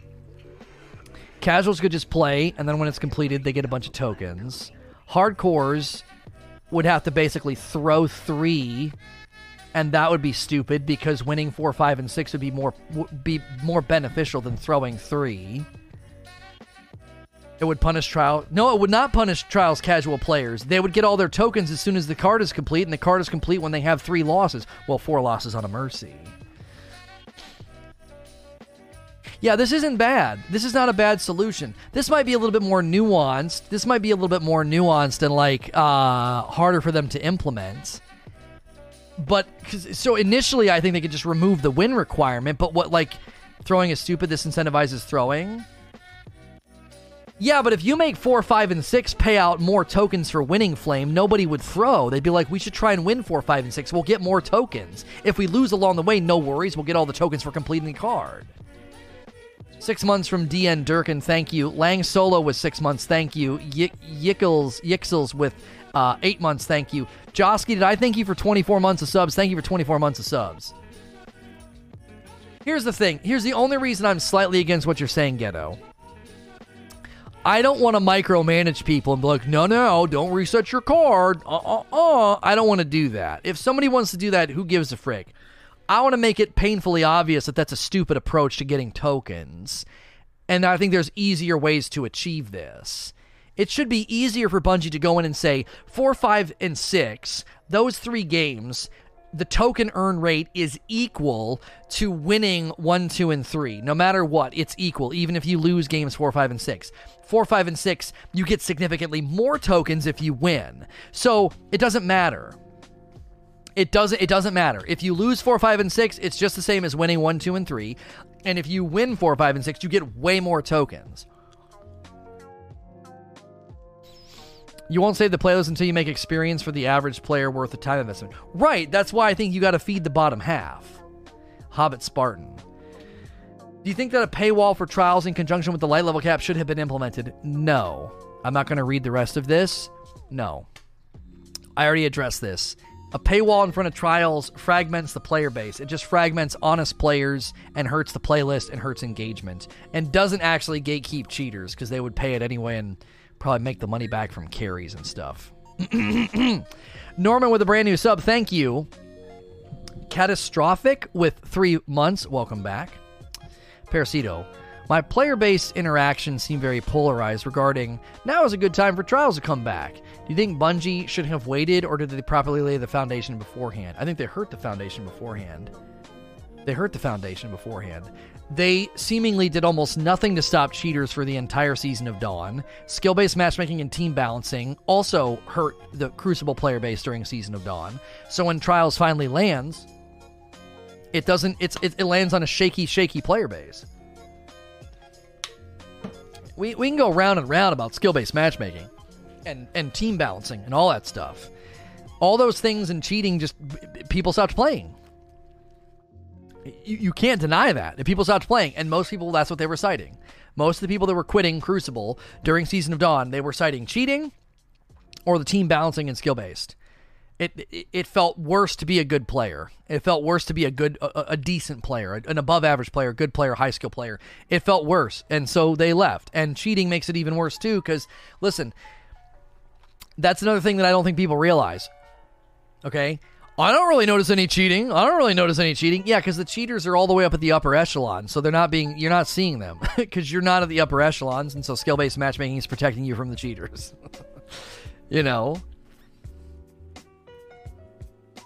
Casuals could just play, and then when it's completed, they get a bunch of tokens. Hardcores would have to basically throw three... And that would be stupid, because winning four, five, and six would be more would be more beneficial than throwing three. It would punish trial. No, it would not punish Trials casual players. They would get all their tokens as soon as the card is complete, and the card is complete when they have three losses. Well, four losses on a Mercy. Yeah, this isn't bad. This is not a bad solution. This might be a little bit more nuanced. This might be a little bit more nuanced and like uh, harder for them to implement. But, cause, so initially I think they could just remove the win requirement, but what, like, throwing is stupid, this incentivizes throwing? Yeah, but if you make four, five, and six pay out more tokens for winning Flame, nobody would throw. They'd be like, we should try and win four, five, and six, we'll get more tokens. If we lose along the way, no worries, we'll get all the tokens for completing the card. Six months from D N Durkin, thank you. Lang Solo with six months, thank you. Y- Yickles, Yixels with... Uh, eight months, thank you. Josky, did I thank you for twenty-four months of subs? Thank you for twenty-four months of subs. Here's the thing. Here's the only reason I'm slightly against what you're saying, Ghetto. I don't want to micromanage people and be like, no, no, don't reset your card. Uh-uh-uh. I don't want to do that. If somebody wants to do that, who gives a frick? I want to make it painfully obvious that that's a stupid approach to getting tokens. And I think there's easier ways to achieve this. It should be easier for Bungie to go in and say, four, five, and six, those three games, the token earn rate is equal to winning one, two, and three. No matter what, it's equal, even if you lose games four, five, and six. four, five, and six, you get significantly more tokens if you win. So, it doesn't matter. It doesn't, it doesn't matter. If you lose four, five, and six, it's just the same as winning one, two, and three. And if you win four, five, and six, you get way more tokens. You won't save the playlist until you make experience for the average player worth of time investment. Right, that's why I think you got to feed the bottom half. Hobbit Spartan. Do you think that a paywall for Trials in conjunction with the light level cap should have been implemented? No. I'm not going to read the rest of this. No. I already addressed this. A paywall in front of Trials fragments the player base. It just fragments honest players and hurts the playlist and hurts engagement. And doesn't actually gatekeep cheaters, because they would pay it anyway and... probably make the money back from carries and stuff. Norman with a brand new sub, thank you. Catastrophic with three months, welcome back. Parasito, my player base interactions seem very polarized regarding now is a good time for Trials to come back. Do you think Bungie should have waited, or did they properly lay the foundation beforehand? I think they hurt the foundation beforehand. They hurt the foundation beforehand. They seemingly did almost nothing to stop cheaters for the entire Season of Dawn. Skill-based matchmaking and team balancing also hurt the Crucible player base during Season of Dawn. So when Trials finally lands, it doesn't. It's it, it lands on a shaky, shaky player base. We we can go round and round about skill-based matchmaking, and and team balancing and all that stuff. All those things and cheating, just people stopped playing. You, you can't deny that. If people stopped playing, and most people, that's what they were citing. Most of the people that were quitting Crucible during Season of Dawn, they were citing cheating or the team balancing and skill-based. It, it it felt worse to be a good player. It felt worse to be a good, a, a decent player, an above-average player, good player, high-skill player. It felt worse, and so they left. And cheating makes it even worse, too, because, listen, that's another thing that I don't think people realize. Okay? I don't really notice any cheating. I don't really notice any cheating. Yeah, because the cheaters are all the way up at the upper echelon, so they're not being, you're not seeing them because you're not at the upper echelons, and so skill-based matchmaking is protecting you from the cheaters. You know?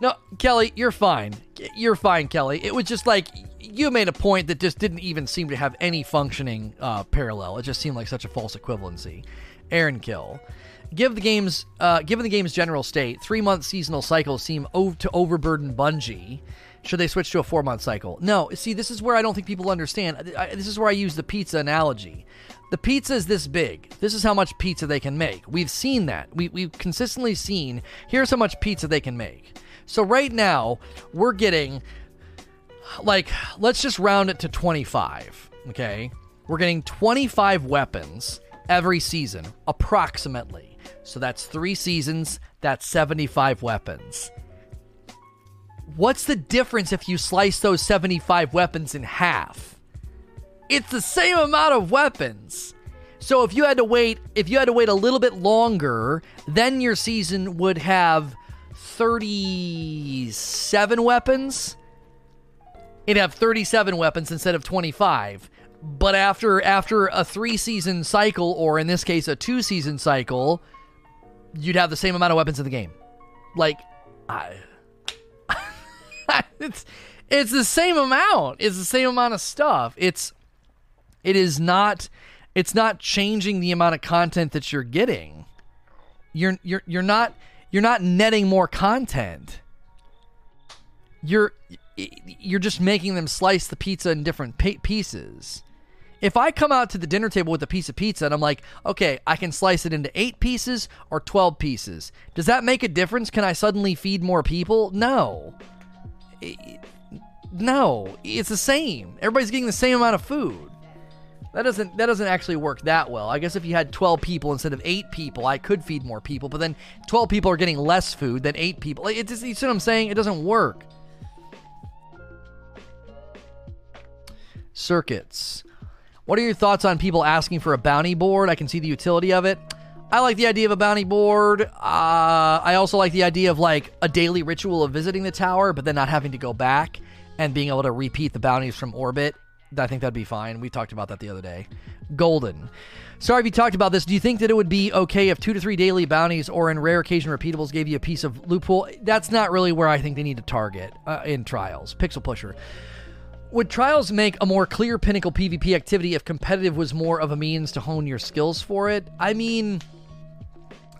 No, Kelly, you're fine. You're fine, Kelly. It was just like, you made a point that just didn't even seem to have any functioning uh, parallel. It just seemed like such a false equivalency. Aaron Kill. Given the game's uh, given the game's general state, three-month seasonal cycles seem ov- to overburden Bungie. Should they switch to a four-month cycle? No. See, this is where I don't think people understand. I, this is where I use the pizza analogy. The pizza is this big. This is how much pizza they can make. We've seen that. We, we've consistently seen, here's how much pizza they can make. So right now, we're getting, like, let's just round it to twenty-five, okay? We're getting twenty-five weapons every season, approximately. So that's three seasons, that's seventy-five weapons. What's the difference if you slice those seventy-five weapons in half? It's the same amount of weapons. So if you had to wait, if you had to wait a little bit longer, then your season would have thirty-seven weapons. It'd have thirty-seven weapons instead of twenty-five. But after after a three-season cycle, or in this case, a two-season cycle, you'd have the same amount of weapons in the game. Like, I... it's it's the same amount. It's the same amount of stuff. It's... It is not, it's not changing the amount of content that you're getting. You're you're you're not you're not netting more content. You're you're just making them slice the pizza in different pieces. If I come out to the dinner table with a piece of pizza and I'm like, okay, I can slice it into eight pieces or twelve pieces. Does that make a difference? Can I suddenly feed more people? No. No, it's the same. Everybody's getting the same amount of food. That doesn't that doesn't actually work that well. I guess if you had twelve people instead of eight people, I could feed more people, but then twelve people are getting less food than eight people. It just, you see what I'm saying? It doesn't work. Circuits. What are your thoughts on people asking for a bounty board? I can see the utility of it. I like the idea of a bounty board. Uh, I also like the idea of like a daily ritual of visiting the tower, but then not having to go back and being able to repeat the bounties from orbit. I think that'd be fine. We talked about that the other day. Golden. Sorry if you talked about this. Do you think that it would be okay if two to three daily bounties or in rare occasion repeatables gave you a piece of loophole? That's not really where I think they need to target uh, in Trials. Pixel Pusher. Would Trials make a more clear pinnacle PvP activity if competitive was more of a means to hone your skills for it? I mean,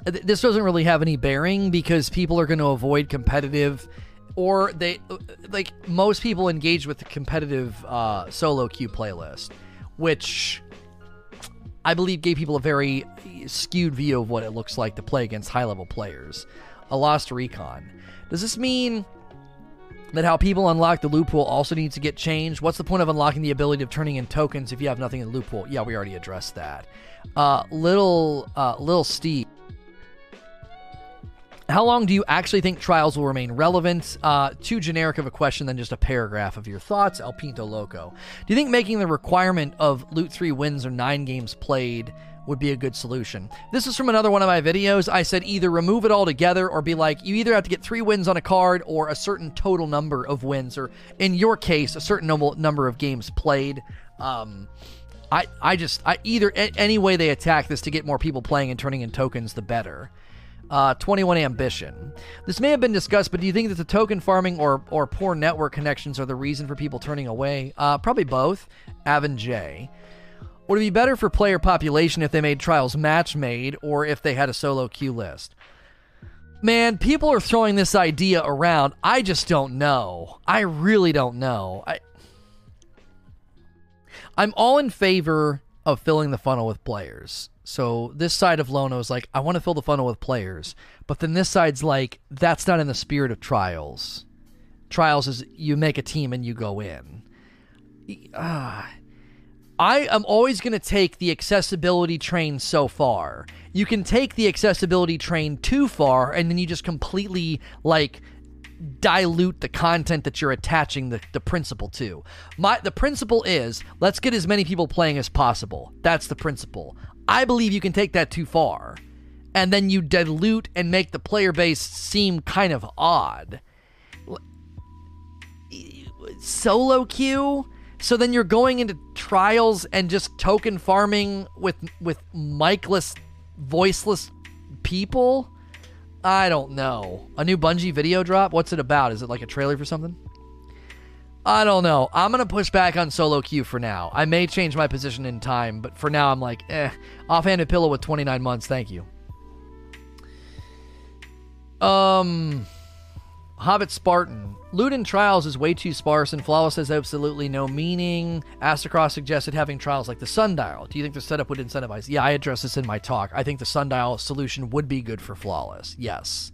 th- this doesn't really have any bearing because people are going to avoid competitive... Or they, like, most people engage with the competitive uh, solo queue playlist, which I believe gave people a very skewed view of what it looks like to play against high-level players. A lost recon. Does this mean that how people unlock the loot pool also needs to get changed? What's the point of unlocking the ability of turning in tokens if you have nothing in the loot pool? Yeah, we already addressed that. Uh, little, uh, little Steve. How long do you actually think Trials will remain relevant? Uh, too generic of a question than just a paragraph of your thoughts. El Pinto Loco. Do you think making the requirement of loot three wins or nine games played would be a good solution? This is from another one of my videos. I said either remove it all together or be like, you either have to get three wins on a card or a certain total number of wins, or in your case, a certain number of games played. Um... I, I just... I either... Any way they attack this to get more people playing and turning in tokens, the better. Uh, twenty-one Ambition. This may have been discussed, but do you think that the token farming or or poor network connections are the reason for people turning away? Uh, probably both. Avin J. Would it be better for player population if they made Trials match made or if they had a solo queue list? Man, people are throwing this idea around. I just don't know. I really don't know. I, I'm all in favor of filling the funnel with players. So this side of Lono is like, I want to fill the funnel with players. But then this side's like, that's not in the spirit of Trials. Trials is you make a team and you go in. Uh, I am always going to take the accessibility train so far. You can take the accessibility train too far and then you just completely like dilute the content that you're attaching the, the principle to. My, the principle is, let's get as many people playing as possible. That's the principle. I believe you can take that too far, and then you dilute and make the player base seem kind of odd. Solo queue? So then you're going into Trials and just token farming with with micless, voiceless people? I don't know. A new Bungie video drop? What's it about? Is it like a trailer for something? I don't know. I'm going to push back on solo queue for now. I may change my position in time, but for now I'm like, eh. Offhanded pillow with twenty-nine months. Thank you. Um, Hobbit Spartan. Loot in Trials is way too sparse, and Flawless has absolutely no meaning. Astacross suggested having trials like the Sundial. Do you think the setup would incentivize? Yeah, I addressed this in my talk. I think the Sundial solution would be good for Flawless. Yes.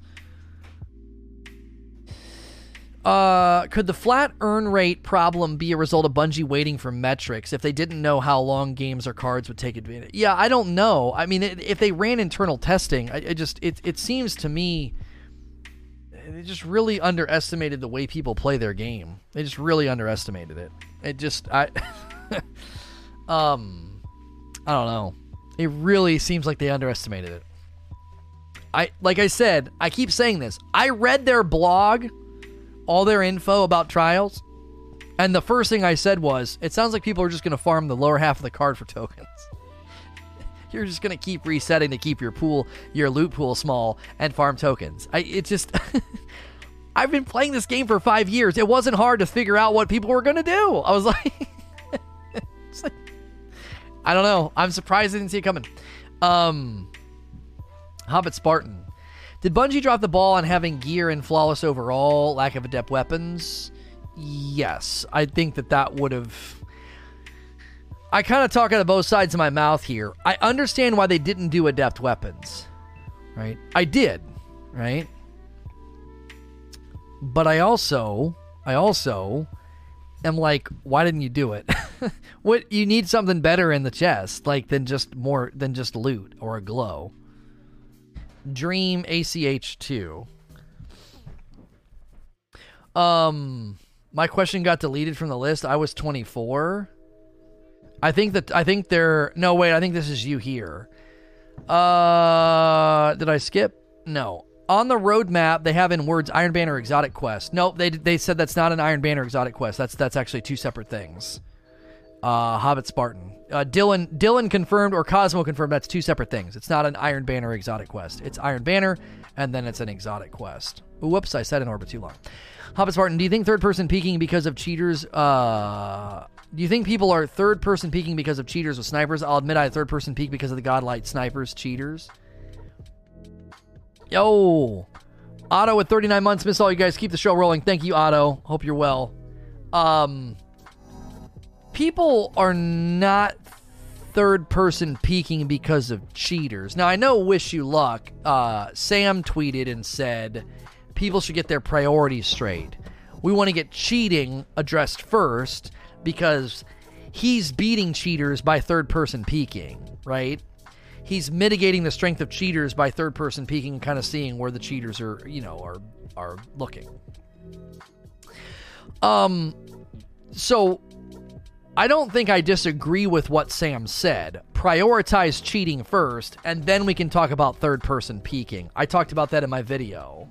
Uh, could the flat earn rate problem be a result of Bungie waiting for metrics if they didn't know how long games or cards would take advantage? Yeah, I don't know. I mean, it, if they ran internal testing, I, I just it it seems to me... They just really underestimated the way people play their game. They just really underestimated it. It just, I, um, I don't know. It really seems like they underestimated it. I, like I said, I keep saying this. I read their blog, all their info about trials, and the first thing I said was, it sounds like people are just going to farm the lower half of the card for tokens. You're just going to keep resetting to keep your pool, your loot pool small and farm tokens. I, it just, I've been playing this game for five years. It wasn't hard to figure out what people were going to do. I was like, like, I don't know. I'm surprised I didn't see it coming. Um, Hobbit Spartan. Did Bungie drop the ball on having gear and Flawless overall? Lack of adept weapons? Yes. I think that that would have... I kind of talk out of both sides of my mouth here. I understand why they didn't do adept weapons, right? I did, right? But I also, I also am like, why didn't you do it? What, you need something better in the chest, like than just more than just loot or a glow. Dream A C H two. Um, my question got deleted from the list. I was twenty-four. I think that, I think they're, no, wait, I think this is you here. Uh, did I skip? No. On the roadmap, they have in words, Iron Banner Exotic Quest. Nope, they they said that's not an Iron Banner Exotic Quest. That's that's actually two separate things. Uh, Hobbit Spartan. Uh, Dylan, Dylan confirmed, or Cosmo confirmed, that's two separate things. It's not an Iron Banner Exotic Quest. It's Iron Banner, and then it's an Exotic Quest. Whoops, I sat in orbit too long. Hobbit Spartan, do you think third-person peeking because of cheaters, uh... Do you think people are third-person peeking because of cheaters with snipers? I'll admit I third-person peek because of the godlight snipers, cheaters. Yo! Otto with thirty-nine months. Miss all you guys. Keep the show rolling. Thank you, Otto. Hope you're well. Um, people are not third-person peeking because of cheaters. Now, I know wish you luck. Uh, Sam tweeted and said people should get their priorities straight. We want to get cheating addressed first, because he's beating cheaters by third-person peeking, right? He's mitigating the strength of cheaters by third-person peeking and kind of seeing where the cheaters are, you know, are are looking. Um, so I don't think I disagree with what Sam said. Prioritize cheating first, and then we can talk about third-person peeking. I talked about that in my video.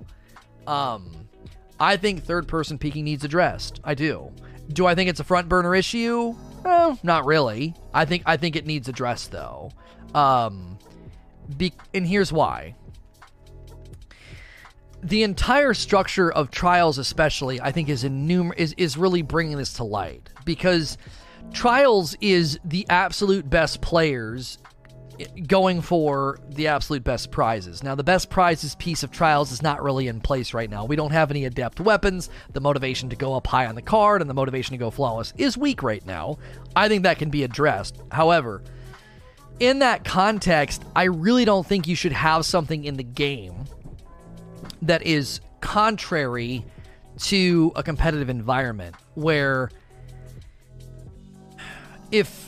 Um, I think third-person peeking needs addressed. I do. Do I think it's a front burner issue? Well, not really. I think I think it needs addressed though, um, be, and here's why. The entire structure of Trials, especially, I think, is innumer- is is really bringing this to light, because Trials is the absolute best players going for the absolute best prizes. Now, the best prizes piece of Trials is not really in place right now. We don't have any adept weapons. The motivation to go up high on the card and the motivation to go flawless is weak right now. I think that can be addressed. However, in that context, I really don't think you should have something in the game that is contrary to a competitive environment, where if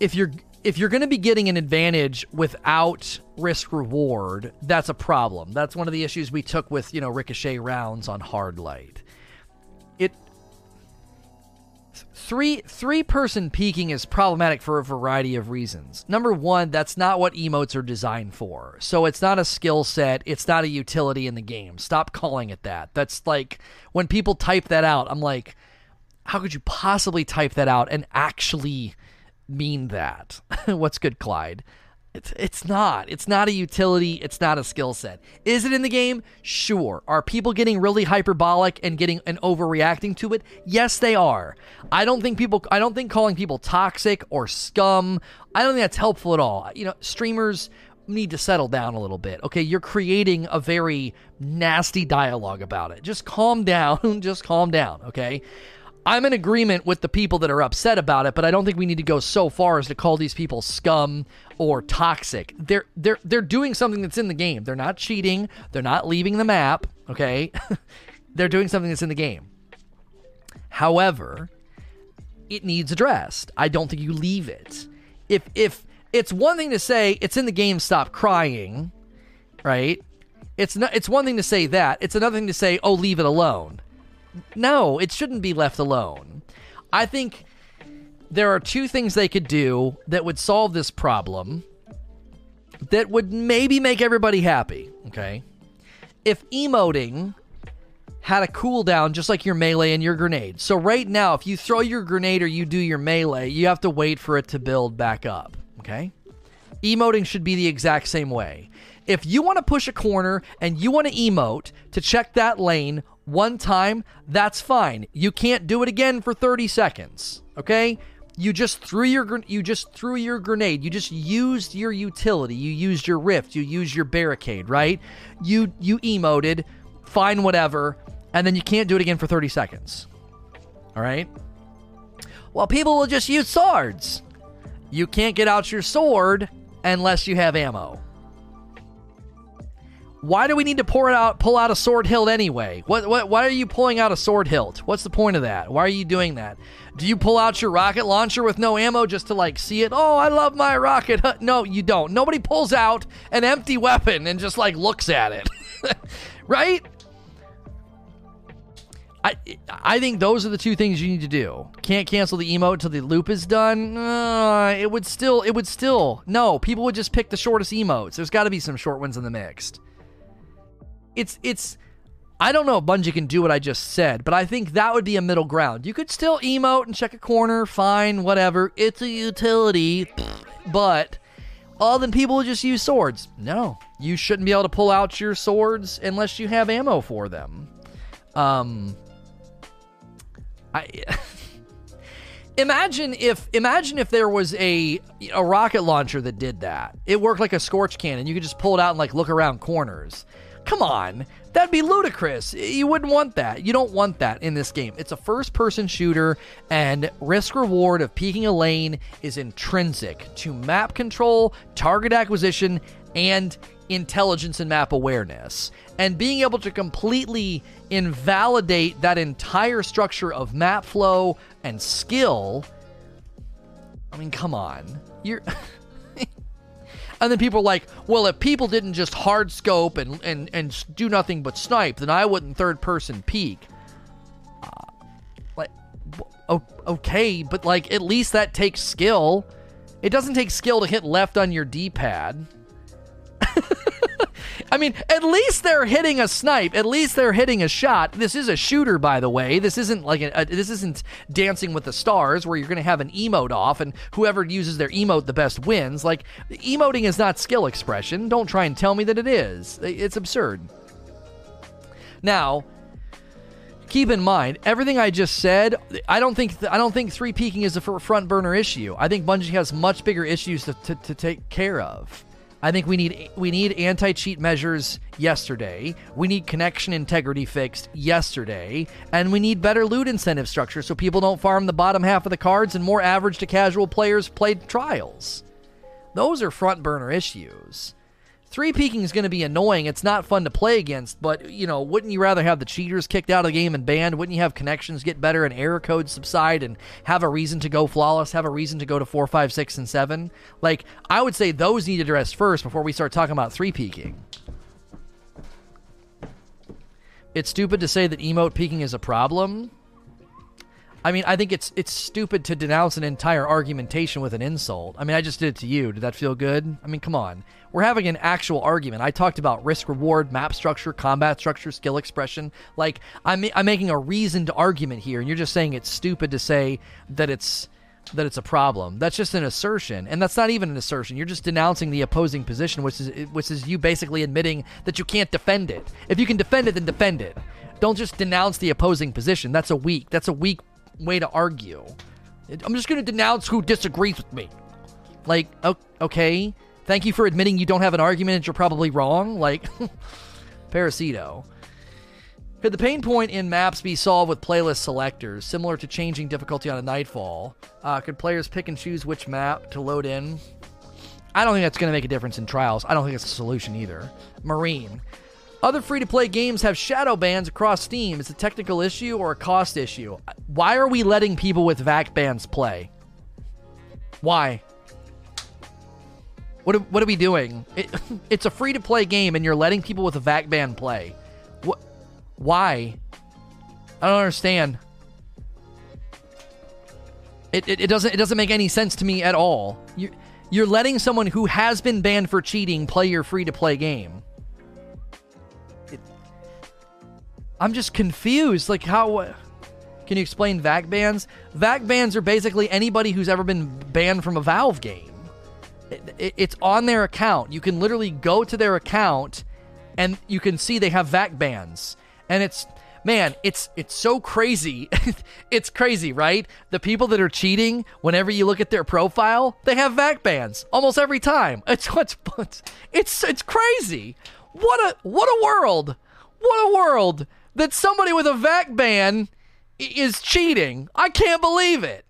if you're If you're going to be getting an advantage without risk reward, that's a problem. That's one of the issues we took with, you know, ricochet rounds on Hardlight. It three three person peeking is problematic for a variety of reasons. Number one, that's not what emotes are designed for. So it's not a skill set, it's not a utility in the game. Stop calling it that. That's like when people type that out, I'm like, how could you possibly type that out and actually mean that? What's good, Clyde? It's it's not. It's not a utility. It's not a skill set. Is it in the game? Sure. Are people getting really hyperbolic and getting and overreacting to it? Yes, they are. I don't think people. I don't think calling people toxic or scum, I don't think that's helpful at all. You know, streamers need to settle down a little bit. Okay, you're creating a very nasty dialogue about it. Just calm down. Just calm down, okay? I'm in agreement with the people that are upset about it, but I don't think we need to go so far as to call these people scum or toxic. They're they're they're doing something that's in the game. They're not cheating. They're not leaving the map, okay? They're doing something that's in the game. However, it needs addressed. I don't think you leave it. If if it's one thing to say it's in the game, stop crying, right? It's not it's one thing to say that. It's another thing to say, "Oh, leave it alone." No, it shouldn't be left alone. I think there are two things they could do that would solve this problem that would maybe make everybody happy, okay? If emoting had a cooldown just like your melee and your grenade. So right now, if you throw your grenade or you do your melee, you have to wait for it to build back up, okay? Emoting should be the exact same way. If you want to push a corner and you want to emote to check that lane one time, that's fine. You can't do it again for thirty seconds, okay? You just threw your you just threw your grenade. You just used your utility. You used your rift. You used your barricade, right? You you emoted, fine, whatever, and then you can't do it again for thirty seconds, all right? Well, people will just use swords. You can't get out your sword unless you have ammo. Why do we need to pour it out, pull out a sword hilt anyway? What, what? Why are you pulling out a sword hilt? What's the point of that? Why are you doing that? Do you pull out your rocket launcher with no ammo just to, like, see it? Oh, I love my rocket. No, you don't. Nobody pulls out an empty weapon and just, like, looks at it. Right? I I think those are the two things you need to do. Can't cancel the emote until the loop is done. Uh, it would still, it would still, no, people would just pick the shortest emotes. There's got to be some short ones in the mix. It's, it's, I don't know if Bungie can do what I just said, but I think that would be a middle ground. You could still emote and check a corner, fine, whatever. It's a utility, but, oh, then people will just use swords. No, you shouldn't be able to pull out your swords unless you have ammo for them. Um, I... Imagine if imagine if there was a a rocket launcher that did that. It worked like a scorch cannon. You could just pull it out and, like, look around corners. Come on, that'd be ludicrous. You wouldn't want that. You don't want that in this game. It's a first-person shooter, and risk-reward of peeking a lane is intrinsic to map control, target acquisition, and intelligence and map awareness. And being able to completely invalidate that entire structure of map flow and skill, I mean, come on. You're... And then people are like, well, if people didn't just hard scope and, and, and do nothing but snipe, then I wouldn't third-person peek. Uh, like, okay, but, like, at least that takes skill. It doesn't take skill to hit left on your D-pad. I mean, at least they're hitting a snipe. At least they're hitting a shot. This is a shooter, by the way. This isn't like a, a, this isn't Dancing with the Stars, where you're going to have an emote off, and whoever uses their emote the best wins. Like, emoting is not skill expression. Don't try and tell me that it is. It's absurd. Now, keep in mind, everything I just said, I don't think th- I don't think three peeking is a f- front burner issue. I think Bungie has much bigger issues to, to, to take care of. I think we need we need anti-cheat measures yesterday. We need connection integrity fixed yesterday. And we need better loot incentive structure so people don't farm the bottom half of the cards and more average to casual players played Trials. Those are front burner issues. Three peeking is going to be annoying. It's not fun to play against, but, you know, wouldn't you rather have the cheaters kicked out of the game and banned? Wouldn't you have connections get better and error codes subside and have a reason to go flawless, have a reason to go to four, five, six, and seven? Like, I would say those need to address first before we start talking about three peeking. It's stupid to say that emote peeking is a problem. I mean, I think it's it's stupid to denounce an entire argumentation with an insult. I mean, I just did it to you. Did that feel good? I mean, come on. We're having an actual argument. I talked about risk-reward, map structure, combat structure, skill expression. Like, I'm I'm making a reasoned argument here, and you're just saying it's stupid to say that it's that it's a problem. That's just an assertion, and that's not even an assertion. You're just denouncing the opposing position, which is which is you basically admitting that you can't defend it. If you can defend it, then defend it. Don't just denounce the opposing position. That's a weak. That's a weak way to argue. I'm just going to denounce who disagrees with me. Like, okay, Thank you for admitting you don't have an argument. You're probably wrong. Like, Parasito. Could the pain point in maps be solved with playlist selectors, similar to changing difficulty on a Nightfall? Uh, could players pick and choose which map to load in? I don't think that's going to make a difference in Trials. I don't think it's a solution either. Marine. Other free-to-play games have shadow bans across Steam. It's a technical issue or a cost issue. Why are we letting people with V A C bans play? Why? What are, what are we doing? It, it's a free-to-play game, and you're letting people with a V A C ban play. What? Why? I don't understand. It, it it doesn't it doesn't make any sense to me at all. You you're letting someone who has been banned for cheating play your free-to-play game. It, I'm just confused. Like, how? Can you explain V A C bans? V A C bans are basically anybody who's ever been banned from a Valve game. It's on their account. You can literally go to their account and you can see they have V A C bans. And it's, man, it's it's so crazy. It's crazy, right? The people that are cheating, whenever you look at their profile, they have V A C bans almost every time. It's it's it's, it's crazy. What a what a world. What a world that somebody with a V A C ban is cheating. I can't believe it.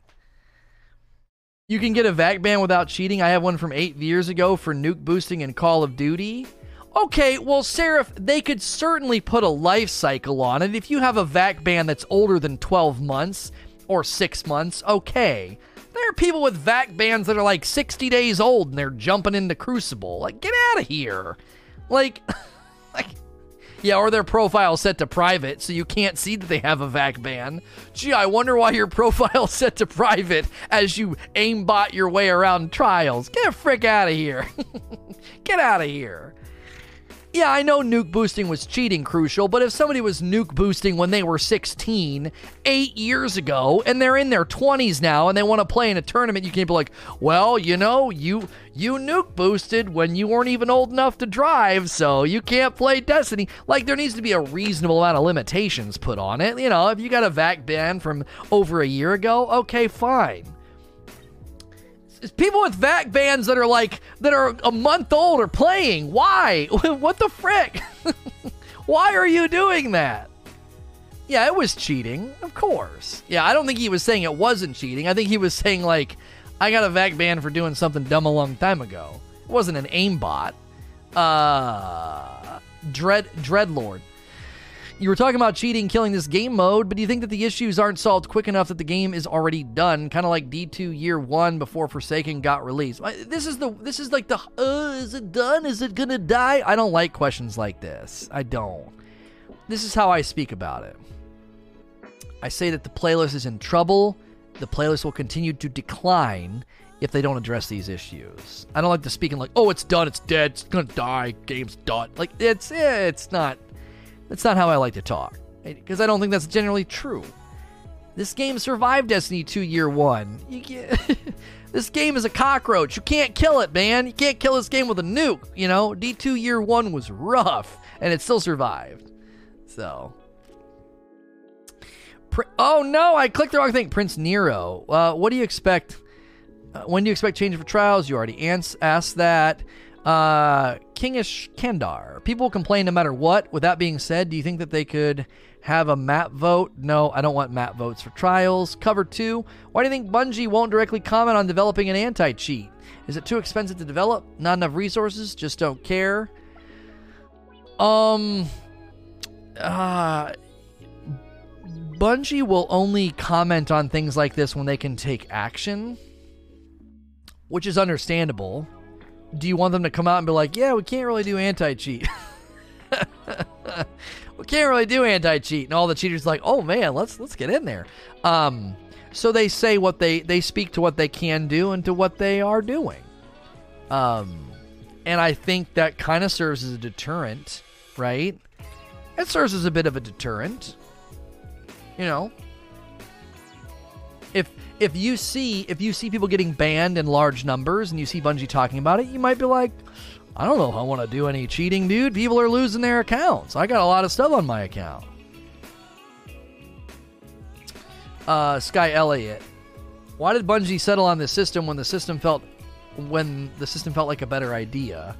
You can get a V A C ban without cheating. I have one from eight years ago for nuke boosting in Call of Duty. Okay, well, Seraph, they could certainly put a life cycle on it. If you have a V A C ban that's older than twelve months or six months, okay. There are people with V A C bans that are like sixty days old and they're jumping into Crucible. Like, get out of here. Like, like, yeah, or their profile set to private, so you can't see that they have a V A C ban. Gee, I wonder why your profile set to private as you aimbot your way around Trials. Get the frick out of here. Get out of here. Yeah, I know nuke boosting was cheating, Crucial, but if somebody was nuke boosting when they were sixteen, eight years ago, and they're in their twenties now, and they want to play in a tournament, you can't be like, well, you know, you you nuke boosted when you weren't even old enough to drive, so you can't play Destiny. Like, there needs to be a reasonable amount of limitations put on it. You know, if you got a V A C ban from over a year ago, okay, fine. People with V A C bans that are like, that are a month old are playing. Why? What the frick? Why are you doing that? Yeah, it was cheating, of course. Yeah, I don't think he was saying it wasn't cheating. I think he was saying, like, I got a V A C ban for doing something dumb a long time ago. It wasn't an aimbot. Uh, Dread, Dreadlord. You were talking about cheating, killing this game mode, but do you think that the issues aren't solved quick enough that the game is already done? Kind of like D two year one before Forsaken got released. This is the, this is like the, uh, is it done? Is it gonna die? I don't like questions like this. I don't. This is how I speak about it. I say that the playlist is in trouble. The playlist will continue to decline if they don't address these issues. I don't like to speak in like, oh, it's done. It's dead. It's gonna die. Game's done. Like, it's, it's not. That's not how I like to talk, because I don't think that's generally true. This game survived Destiny two Year one. You can't, this game is a cockroach. You can't kill it, man. You can't kill this game with a nuke, you know? D two Year one was rough, and it still survived. So. Pri- oh, no, I clicked the wrong thing. Prince Nero. Uh, what do you expect? Uh, when do you expect change for Trials? You already ans- asked that. Uh, Kingish Kandar. People complain no matter what. With that being said, do you think that they could have a map vote? No, I don't want map votes for Trials. Cover two. Why do you think Bungie won't directly comment on developing an anti-cheat? Is it too expensive to develop? Not enough resources? Just don't care? Um, uh, Bungie will only comment on things like this when they can take action, which is understandable. Do you want them to come out and be like, yeah, we can't really do anti-cheat. We can't really do anti-cheat. And all the cheaters are like, oh, man, let's let's get in there. Um, so they say what they, they speak to what they can do and to what they are doing. Um, and I think that kind of serves as a deterrent, right? It serves as a bit of a deterrent. You know? If... If you see if you see people getting banned in large numbers and you see Bungie talking about it, you might be like, I don't know if I want to do any cheating, dude. People are losing their accounts. I got a lot of stuff on my account. Uh, Sky Elliott. Why did Bungie settle on this system when the system felt when the system felt like a better idea.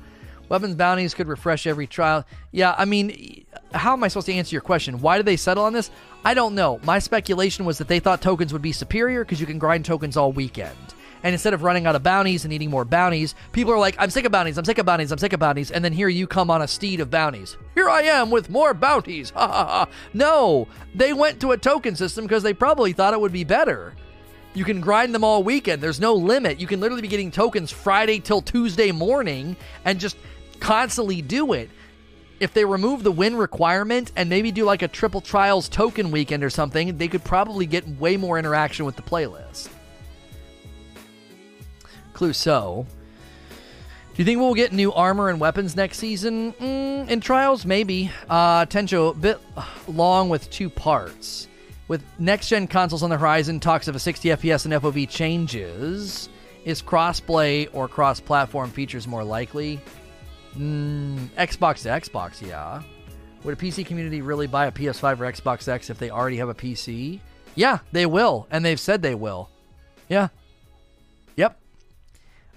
Weapons bounties could refresh every trial. Yeah, I mean, how am I supposed to answer your question? Why did they settle on this? I don't know. My speculation was that they thought tokens would be superior because you can grind tokens all weekend. And instead of running out of bounties and needing more bounties, people are like, I'm sick of bounties, I'm sick of bounties, I'm sick of bounties. And then here you come on a steed of bounties. Here I am with more bounties. Ha ha ha. No, they went to a token system because they probably thought it would be better. You can grind them all weekend. There's no limit. You can literally be getting tokens Friday till Tuesday morning and just constantly do it. If they remove the win requirement and maybe do like a triple trials token weekend or something, they could probably get way more interaction with the playlist. So, do you think we'll get new armor and weapons next season? Mm, in Trials, maybe. Uh, Tencho, a bit long with two parts. With next-gen consoles on the horizon, talks of a sixty F P S and F O V changes. Is cross-play or cross-platform features more likely? Mm, Xbox to Xbox, yeah. Would a P C community really buy a P S five or Xbox X if they already have a P C? Yeah, they will, and they've said they will. Yeah. Yep.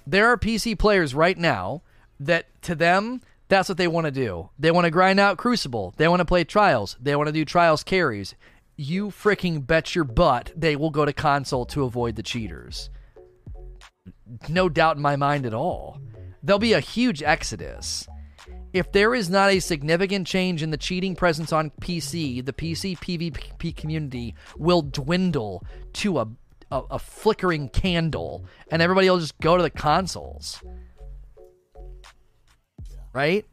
There are P C players right now that, to them, that's what they want to do. They want to grind out Crucible. They want to play Trials. They want to do Trials carries. You freaking bet your butt they will go to console to avoid the cheaters. No doubt in my mind at all. There'll be a huge exodus. If there is not a significant change in the cheating presence on P C, the P C PvP community will dwindle to a A, a flickering candle, and everybody will just go to the consoles. Right?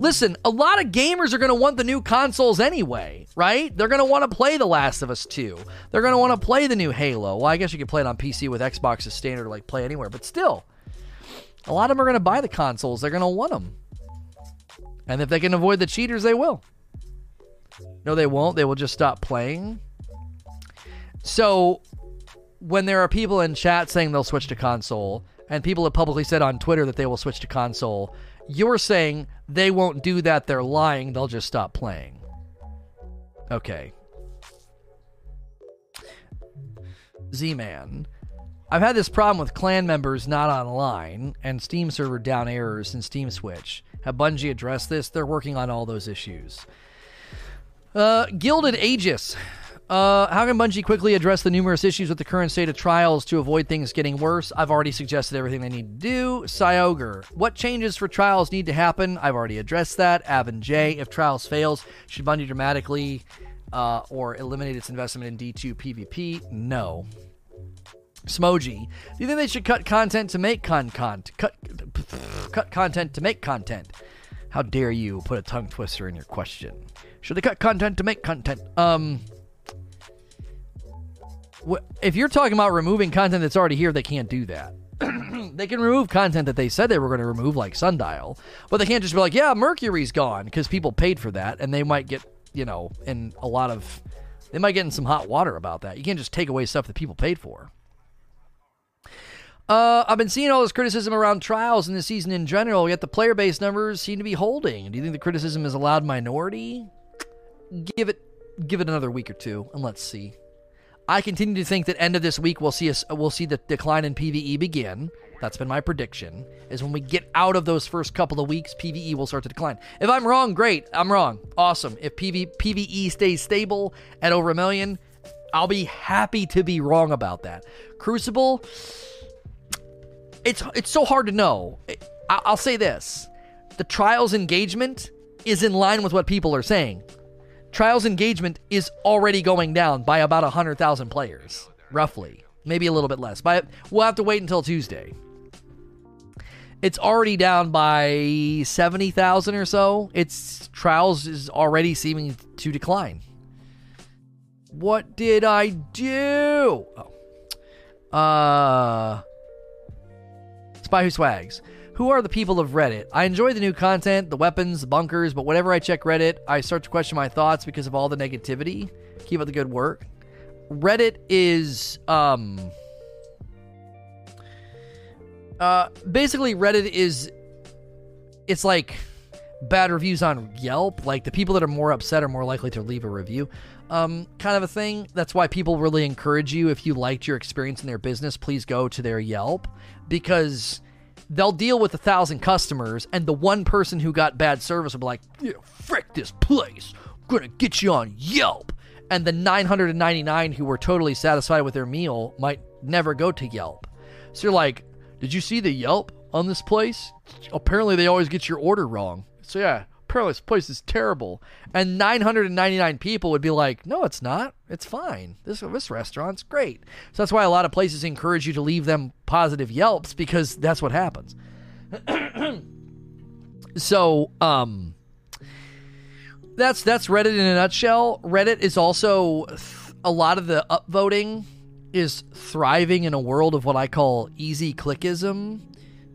Listen, a lot of gamers are going to want the new consoles anyway, right? They're going to want to play The Last of Us two. They're going to want to play the new Halo. Well, I guess you can play it on P C with Xbox as standard, or like play anywhere, but still, a lot of them are going to buy the consoles. They're going to want them. And if they can avoid the cheaters, they will. No, they won't. They will just stop playing. So, when there are people in chat saying they'll switch to console, and people have publicly said on Twitter that they will switch to console, you're saying they won't do that, they're lying, they'll just stop playing. Okay. Z-Man. I've had this problem with clan members not online, and Steam server down errors and Steam Switch. Have Bungie addressed this? They're working on all those issues. Uh, Gilded Aegis. Uh, how can Bungie quickly address the numerous issues with the current state of Trials to avoid things getting worse? I've already suggested everything they need to do. Cyogre, what changes for Trials need to happen? I've already addressed that. Avin J, if Trials fails, should Bungie dramatically uh, or eliminate its investment in D two PvP? No. Smoji, do you think they should cut content to make con- con- cut, cut content to make content? How dare you put a tongue twister in your question? Should they cut content to make content? Um... If you're talking about removing content that's already here, they can't do that. They can remove content that they said they were going to remove, like Sundial, but they can't just be like, yeah, Mercury's gone, because people paid for that, and they might get, you know, in a lot of... They might get in some hot water about that. You can't just take away stuff that people paid for. Uh, I've been seeing all this criticism around Trials in the season in general, yet the player base numbers seem to be holding. Do you think the criticism is a loud minority? Give it, give it another week or two, and let's see. I continue to think that end of this week we'll see a, we'll see the decline in PvE begin. That's been my prediction, is when we get out of those first couple of weeks, PvE will start to decline. If I'm wrong, great. I'm wrong. Awesome. If P V, P V E stays stable at over a million, I'll be happy to be wrong about that. Crucible, it's, it's so hard to know. I, I'll say this. The Trials engagement is in line with what people are saying. Trials engagement is already going down by about one hundred thousand players, roughly. Maybe a little bit less. But we'll have to wait until Tuesday. It's already down by seventy thousand or so. It's Trials is already seeming to decline. What did I do? Oh. Uh, Spy Who Swags. Who are the people of Reddit? I enjoy the new content, the weapons, the bunkers, but whenever I check Reddit, I start to question my thoughts because of all the negativity. Keep up the good work. Reddit is... um, uh, basically, Reddit is... It's like bad reviews on Yelp. Like, the people that are more upset are more likely to leave a review. Um, kind of a thing. That's why people really encourage you, if you liked your experience in their business, please go to their Yelp. Because... they'll deal with a thousand customers, and the one person who got bad service will be like, yeah, frick this place, I'm gonna get you on Yelp. And the nine hundred ninety-nine who were totally satisfied with their meal might never go to Yelp. So you're like, did you see the Yelp on this place? Apparently they always get your order wrong. So yeah, apparently this place is terrible. And nine hundred ninety-nine people would be like, no, it's not. It's fine. This, this restaurant's great. So that's why a lot of places encourage you to leave them positive Yelps, because that's what happens. So, um... That's that's Reddit in a nutshell. Reddit is also, th- a lot of the upvoting is thriving in a world of what I call easy clickism.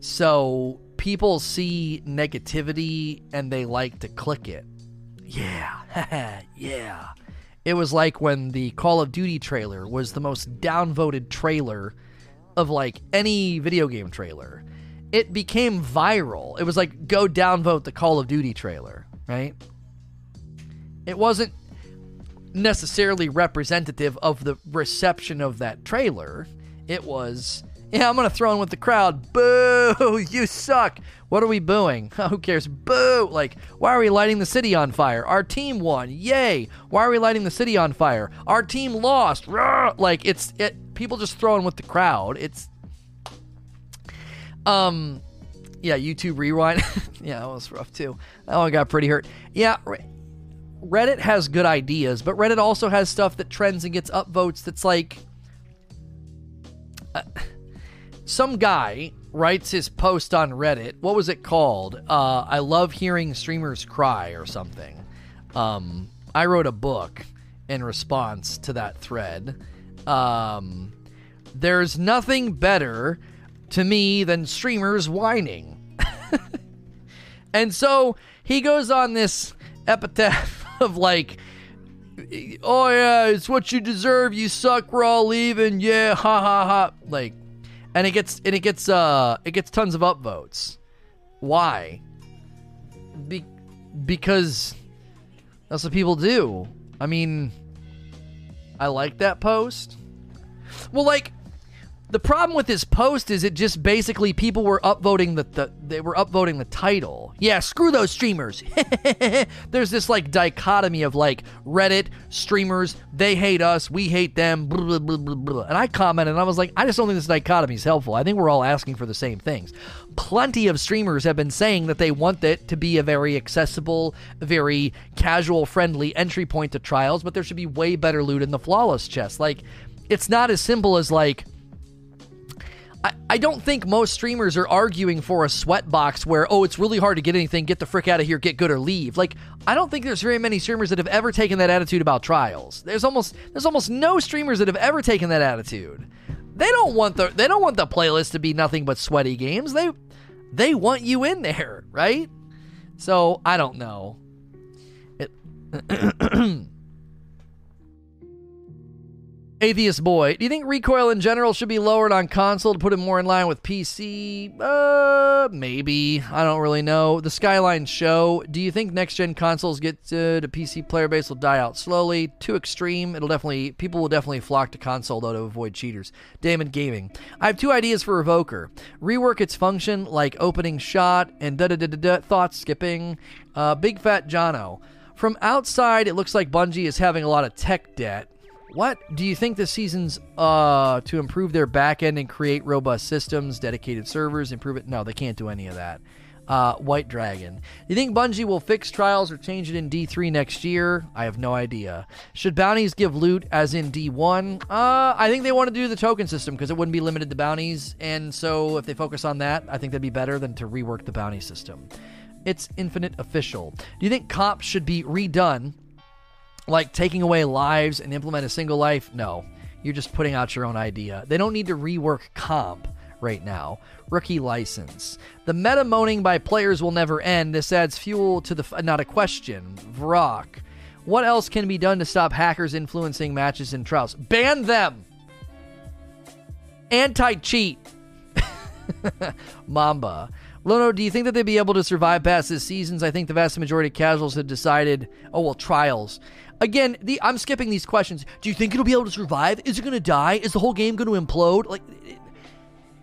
So people see negativity and they like to click it. Yeah, yeah. It was like when the Call of Duty trailer was the most downvoted trailer of like any video game trailer. It became viral. It was like, go downvote the Call of Duty trailer, right? It wasn't necessarily representative of the reception of that trailer. It was, yeah, I'm going to throw in with the crowd. Boo, you suck. What are we booing? Who cares? Boo. Like, why are we lighting the city on fire? Our team won. Yay. Why are we lighting the city on fire? Our team lost. Rawr! Like, it's, it, people just throwing with the crowd. It's, um, yeah, YouTube Rewind. Yeah, that was rough too. That one got pretty hurt. Yeah, right. Reddit has good ideas, but Reddit also has stuff that trends and gets upvotes that's like... Uh, some guy writes his post on Reddit. What was it called? Uh, I love hearing streamers cry or something. Um, I wrote a book in response to that thread. Um, There's nothing better to me than streamers whining. And so he goes on this epitaph of like, oh yeah, it's what you deserve, you suck, we're all leaving, yeah, ha ha ha, like, and it gets and it gets uh it gets tons of upvotes. Why? Be- because that's what people do. I mean, I like that post. Well, like, the problem with this post is it just basically people were upvoting the, the they were upvoting the title. Yeah, screw those streamers. There's this like dichotomy of like Reddit streamers, they hate us, we hate them. Blah, blah, blah, blah. And I commented, and I was like, I just don't think this dichotomy is helpful. I think we're all asking for the same things. Plenty of streamers have been saying that they want it to be a very accessible, very casual, friendly entry point to Trials, but there should be way better loot in the flawless chest. Like, it's not as simple as like. I don't think most streamers are arguing for a sweatbox where, oh, it's really hard to get anything, get the frick out of here, get good or leave. Like, I don't think there's very many streamers that have ever taken that attitude about Trials. There's almost there's almost no streamers that have ever taken that attitude. They don't want the they don't want the playlist to be nothing but sweaty games. They they want you in there, right? So I don't know. It Atheist Boy, do you think recoil in general should be lowered on console to put it more in line with P C? Uh, maybe. I don't really know. The Skyline Show, do you think next-gen consoles get to the P C player base will die out slowly? Too extreme. It'll definitely People will definitely flock to console, though, to avoid cheaters. Damon Gaming, I have two ideas for Evoker. Rework its function, like opening shot and da-da-da-da-da, thought skipping. Uh, Big Fat Jono, from outside, it looks like Bungie is having a lot of tech debt. What do you think the season's uh to improve their back end and create robust systems, dedicated servers, improve it? No, they can't do any of that. Uh, White Dragon. Do you think Bungie will fix Trials or change it in D three next year? I have no idea. Should bounties give loot as in D one? Uh, I think they want to do the token system because it wouldn't be limited to bounties. And so if they focus on that, I think that'd be better than to rework the bounty system. It's Infinite Official. Do you think comps should be redone? Like taking away lives and implement a single life? No, you're just putting out your own idea. They don't need to rework comp right now. Rookie License. The meta moaning by players will never end. This adds fuel to the... F- not a question. Vrock. What else can be done to stop hackers influencing matches and Trials? Ban them! Anti-cheat. Mamba. Lono, do you think that they'd be able to survive past this seasons? I think the vast majority of casuals have decided... Oh, well, Trials... Again, the, I'm skipping these questions. Do you think it'll be able to survive? Is it going to die? Is the whole game going to implode? Like,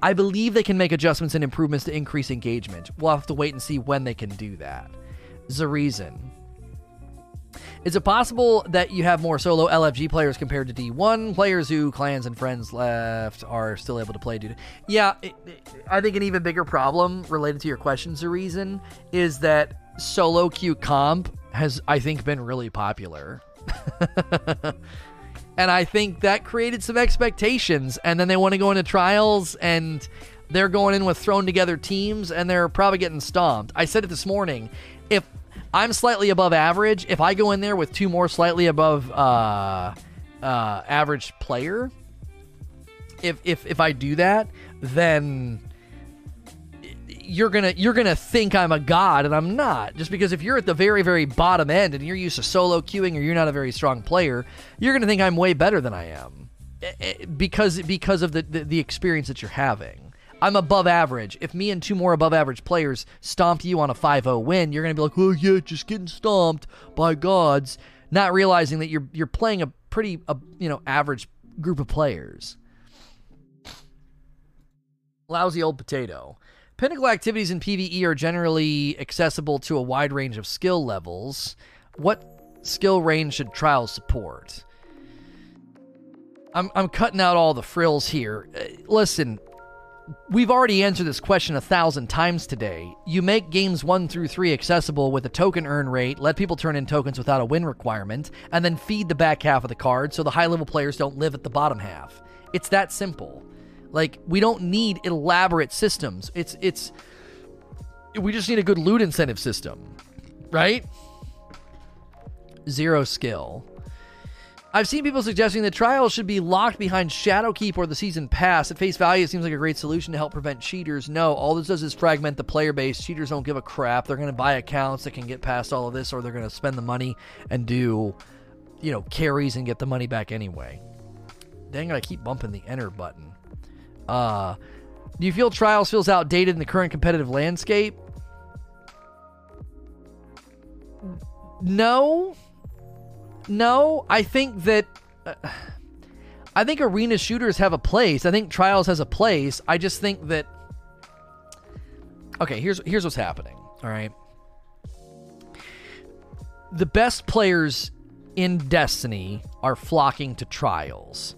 I believe they can make adjustments and improvements to increase engagement. We'll have to wait and see when they can do that. Zareason. Is it possible that you have more solo L F G players compared to D one? Players who clans and friends left are still able to play due to... Yeah, it, it, I think an even bigger problem related to your question, Zareason, is that solo queue comp has, I think, been really popular. And I think that created some expectations, and then they want to go into trials, and they're going in with thrown together teams, and they're probably getting stomped. I said it this morning. If I'm slightly above average, if I go in there with two more slightly above uh, uh, average player, if if if I do that, then you're gonna you're gonna think I'm a god, and I'm not. Just because if you're at the very very bottom end and you're used to solo queuing, or you're not a very strong player, you're gonna think I'm way better than I am, because because of the the, the experience that you're having. I'm above average. If me and two more above average players stomp you on a five oh win, you're gonna be like, oh yeah, just getting stomped by gods, not realizing that you're you're playing a pretty a, you know average group of players. Lousy old potato. Pinnacle activities in PvE are generally accessible to a wide range of skill levels. What skill range should trials support? I'm I'm cutting out all the frills here. Uh, listen, we've already answered this question a thousand times today. You make games one through three accessible with a token earn rate, let people turn in tokens without a win requirement, and then feed the back half of the card so the high-level players don't live at the bottom half. It's that simple. Like, we don't need elaborate systems. It's, it's, we just need a good loot incentive system, right? Zero skill. I've seen people suggesting that trials should be locked behind Shadowkeep or the season pass. At face value, it seems like a great solution to help prevent cheaters. No, all this does is fragment the player base. Cheaters don't give a crap. They're going to buy accounts that can get past all of this, or they're going to spend the money and do, you know, carries and get the money back anyway. Dang it, I keep bumping the enter button. Uh, do you feel Trials feels outdated in the current competitive landscape? No. No. I think that... Uh, I think arena shooters have a place. I think Trials has a place. I just think that... Okay, here's here's what's happening. All right. The best players in Destiny are flocking to Trials.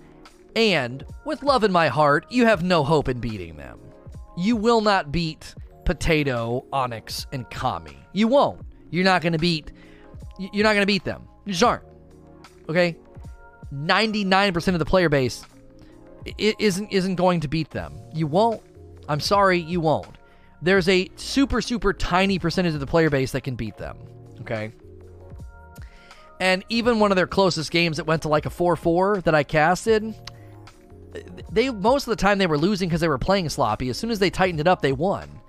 And, with love in my heart, you have no hope in beating them. You will not beat Potato, Onyx, and Kami. You won't. You're not going to beat... You're not going to beat them. You just aren't. Okay? ninety-nine percent of the player base isn't, isn't going to beat them. You won't. I'm sorry, you won't. There's a super, super tiny percentage of the player base that can beat them. Okay? And even one of their closest games that went to like a four four that I casted... They most of the time they were losing because they were playing sloppy. As soon as they tightened it up, they won.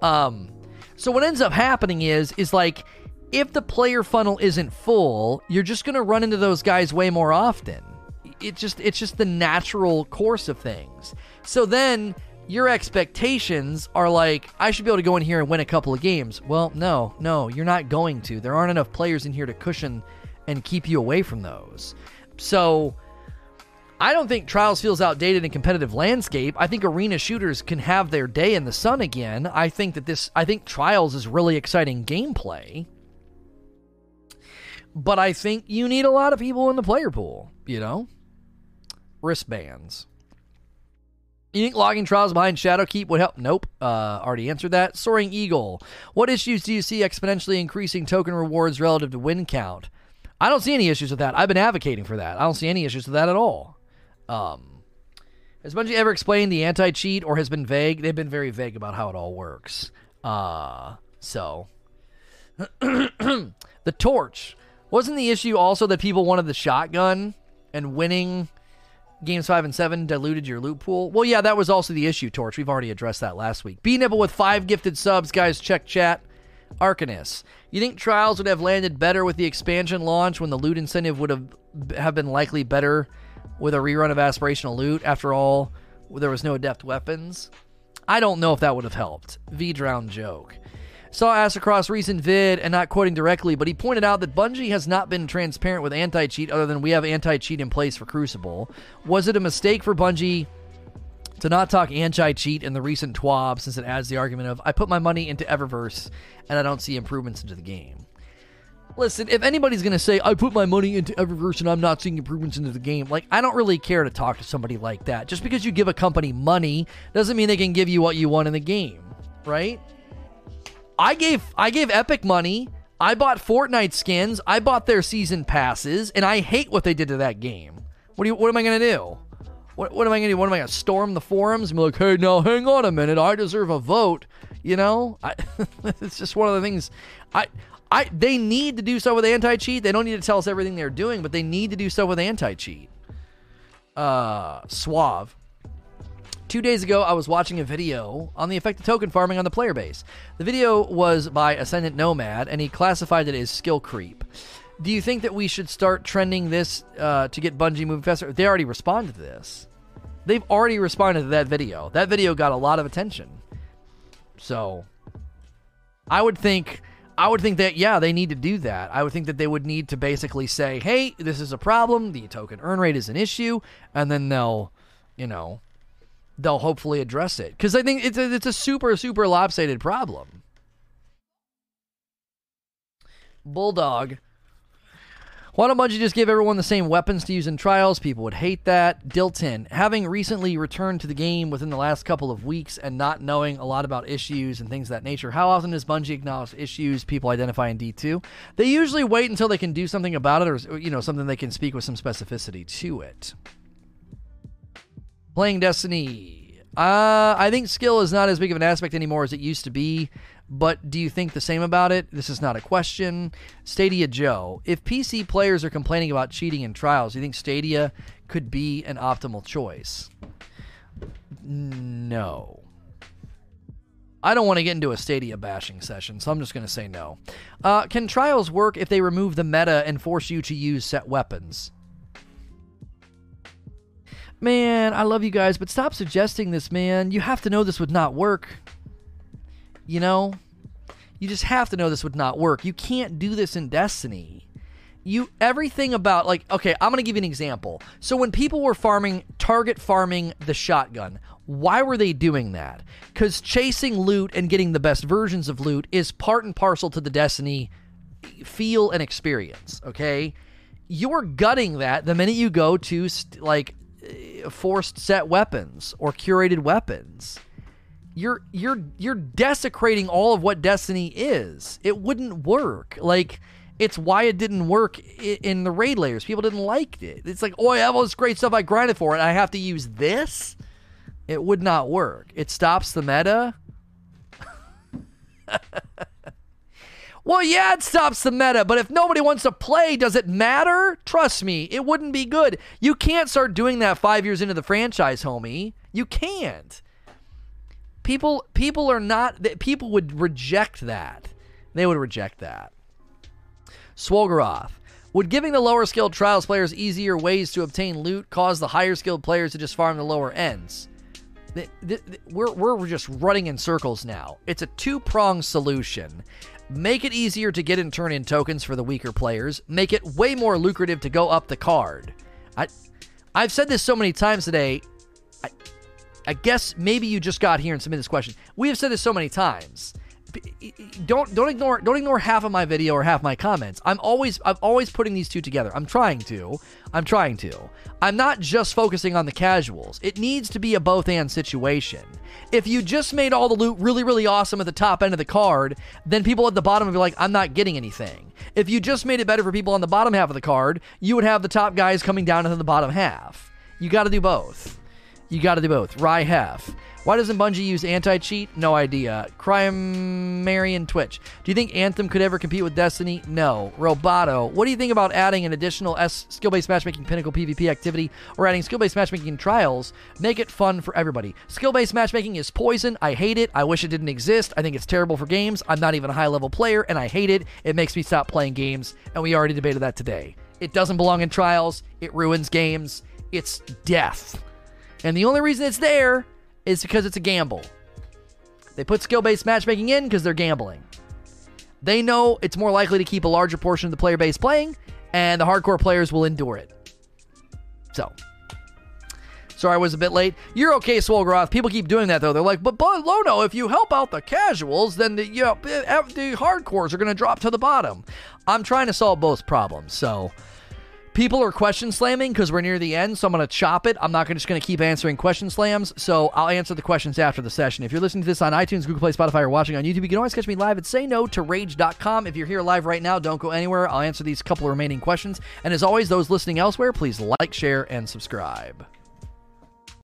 Um, so what ends up happening is is like if the player funnel isn't full, you're just going to run into those guys way more often. It just it's just the natural course of things. So then your expectations are like, I should be able to go in here and win a couple of games. Well, no, no, you're not going to. There aren't enough players in here to cushion and keep you away from those. So. I don't think Trials feels outdated in competitive landscape. I think arena shooters can have their day in the sun again. I think that this, I think Trials is really exciting gameplay. But I think you need a lot of people in the player pool, you know? Wristbands. You think logging Trials behind Shadowkeep would help? Nope. Uh, already answered that. Soaring Eagle. What issues do you see exponentially increasing token rewards relative to win count? I don't see any issues with that. I've been advocating for that. I don't see any issues with that at all. Um, has Bungie ever explained the anti-cheat or has been vague? They've been very vague about how it all works. Uh, so. The torch. Wasn't the issue also that people wanted the shotgun and winning games five and seven diluted your loot pool? Well, yeah, that was also the issue, Torch. We've already addressed that last week. B-Nibble with five gifted subs. Guys, check chat. Arcanus. You think Trials would have landed better with the expansion launch when the loot incentive would have, have been likely better with a rerun of aspirational loot? After all, there was no adept weapons. I don't know if that would have helped. V-Drown joke. Saw Astrocross recent vid, and not quoting directly, but he pointed out that Bungie has not been transparent with anti-cheat other than we have anti-cheat in place for Crucible. Was it a mistake for Bungie to not talk anti-cheat and the recent TWAB, since it adds the argument of, I put my money into Eververse, and I don't see improvements into the game. Listen, if anybody's going to say, I put my money into Eververse and I'm not seeing improvements into the game, like, I don't really care to talk to somebody like that. Just because you give a company money doesn't mean they can give you what you want in the game, right? I gave I gave Epic money, I bought Fortnite skins, I bought their season passes, and I hate what they did to that game. What do you? What am I going to do? What, what am I going to do? What am I going to storm the forums and be like, hey, now hang on a minute, I deserve a vote, you know? I, it's just one of the things. I... I, they need to do so with anti-cheat. They don't need to tell us everything they're doing, but they need to do so with anti-cheat. Uh, Suave. Two days ago, I was watching a video on the effect of token farming on the player base. The video was by Ascendant Nomad, and he classified it as skill creep. Do you think that we should start trending this uh, to get Bungie moving faster? They already responded to this. They've already responded to that video. That video got a lot of attention. So, I would think... I would think that, yeah, they need to do that. I would think that they would need to basically say, hey, this is a problem, the token earn rate is an issue, and then they'll, you know, they'll hopefully address it. Because I think it's a, it's a super, super lopsided problem. Bulldog. Why don't Bungie just give everyone the same weapons to use in Trials? People would hate that. Dilton. Having recently returned to the game within the last couple of weeks and not knowing a lot about issues and things of that nature, how often does Bungie acknowledge issues people identify in D two? They usually wait until they can do something about it, or, you know, something they can speak with some specificity to it. Playing Destiny. Uh, I think skill is not as big of an aspect anymore as it used to be. But do you think the same about it? This is not a question. Stadia Joe. If P C players are complaining about cheating in Trials, do you think Stadia could be an optimal choice? No. I don't want to get into a Stadia bashing session, so I'm just going to say no. Uh, can Trials work if they remove the meta and force you to use set weapons? Man, I love you guys, but stop suggesting this, man. You have to know this would not work. You know, you just have to know this would not work. You can't do this in Destiny. You, everything about, like, okay, I'm going to give you an example. So when people were farming, target farming the shotgun, why were they doing that? Because chasing loot and getting the best versions of loot is part and parcel to the Destiny feel and experience, okay? You're gutting that the minute you go to, st- like, forced set weapons or curated weapons. You're you're you're desecrating all of what Destiny is. It wouldn't work. Like, it's why it didn't work in, in the raid layers. People didn't like it. It's like, oh, I have all this great stuff I grinded for, and I have to use this? It would not work. It stops the meta? Well, yeah, it stops the meta, but if nobody wants to play, does it matter? Trust me, it wouldn't be good. You can't start doing that five years into the franchise, homie. You can't. People people are not... People would reject that. They would reject that. Swolgaroth. Would giving the lower skilled Trials players easier ways to obtain loot cause the higher skilled players to just farm the lower ends? The, the, the, we're, we're just running in circles now. It's a two-pronged solution. Make it easier to get and turn in tokens for the weaker players. Make it way more lucrative to go up the card. I, I've said this so many times today... I, I guess maybe you just got here and submitted this question. We have said this so many times. Don't don't ignore don't ignore half of my video or half my comments. I'm always I'm always putting these two together. I'm trying to. I'm trying to. I'm not just focusing on the casuals. It needs to be a both and situation. If you just made all the loot really really awesome at the top end of the card, then people at the bottom would be like, I'm not getting anything. If you just made it better for people on the bottom half of the card, you would have the top guys coming down into the bottom half. You got to do both. You gotta do both. Rye Hef. Why doesn't Bungie use anti-cheat? No idea. Crymarian Twitch. Do you think Anthem could ever compete with Destiny? No. Roboto. What do you think about adding an additional S- skill-based matchmaking pinnacle PvP activity or adding skill-based matchmaking in Trials? Make it fun for everybody. Skill-based matchmaking is poison. I hate it. I wish it didn't exist. I think it's terrible for games. I'm not even a high-level player, and I hate it. It makes me stop playing games, and we already debated that today. It doesn't belong in Trials. It ruins games. It's death. And the only reason it's there is because it's a gamble. They put skill-based matchmaking in because they're gambling. They know it's more likely to keep a larger portion of the player base playing, and the hardcore players will endure it. So, Sorry I was a bit late. You're okay, Swolgroth. People keep doing that, though. They're like, but, but Lono, if you help out the casuals, then the, you know, the hardcores are going to drop to the bottom. I'm trying to solve both problems, so... People are question slamming because we're near the end, so I'm going to chop it. I'm not gonna, just going to keep answering question slams, so I'll answer the questions after the session. If you're listening to this on iTunes, Google Play, Spotify, or watching on YouTube, you can always catch me live at Say No To Rage dot com. If you're here live right now, don't go anywhere. I'll answer these couple of remaining questions. And as always, those listening elsewhere, please like, share, and subscribe.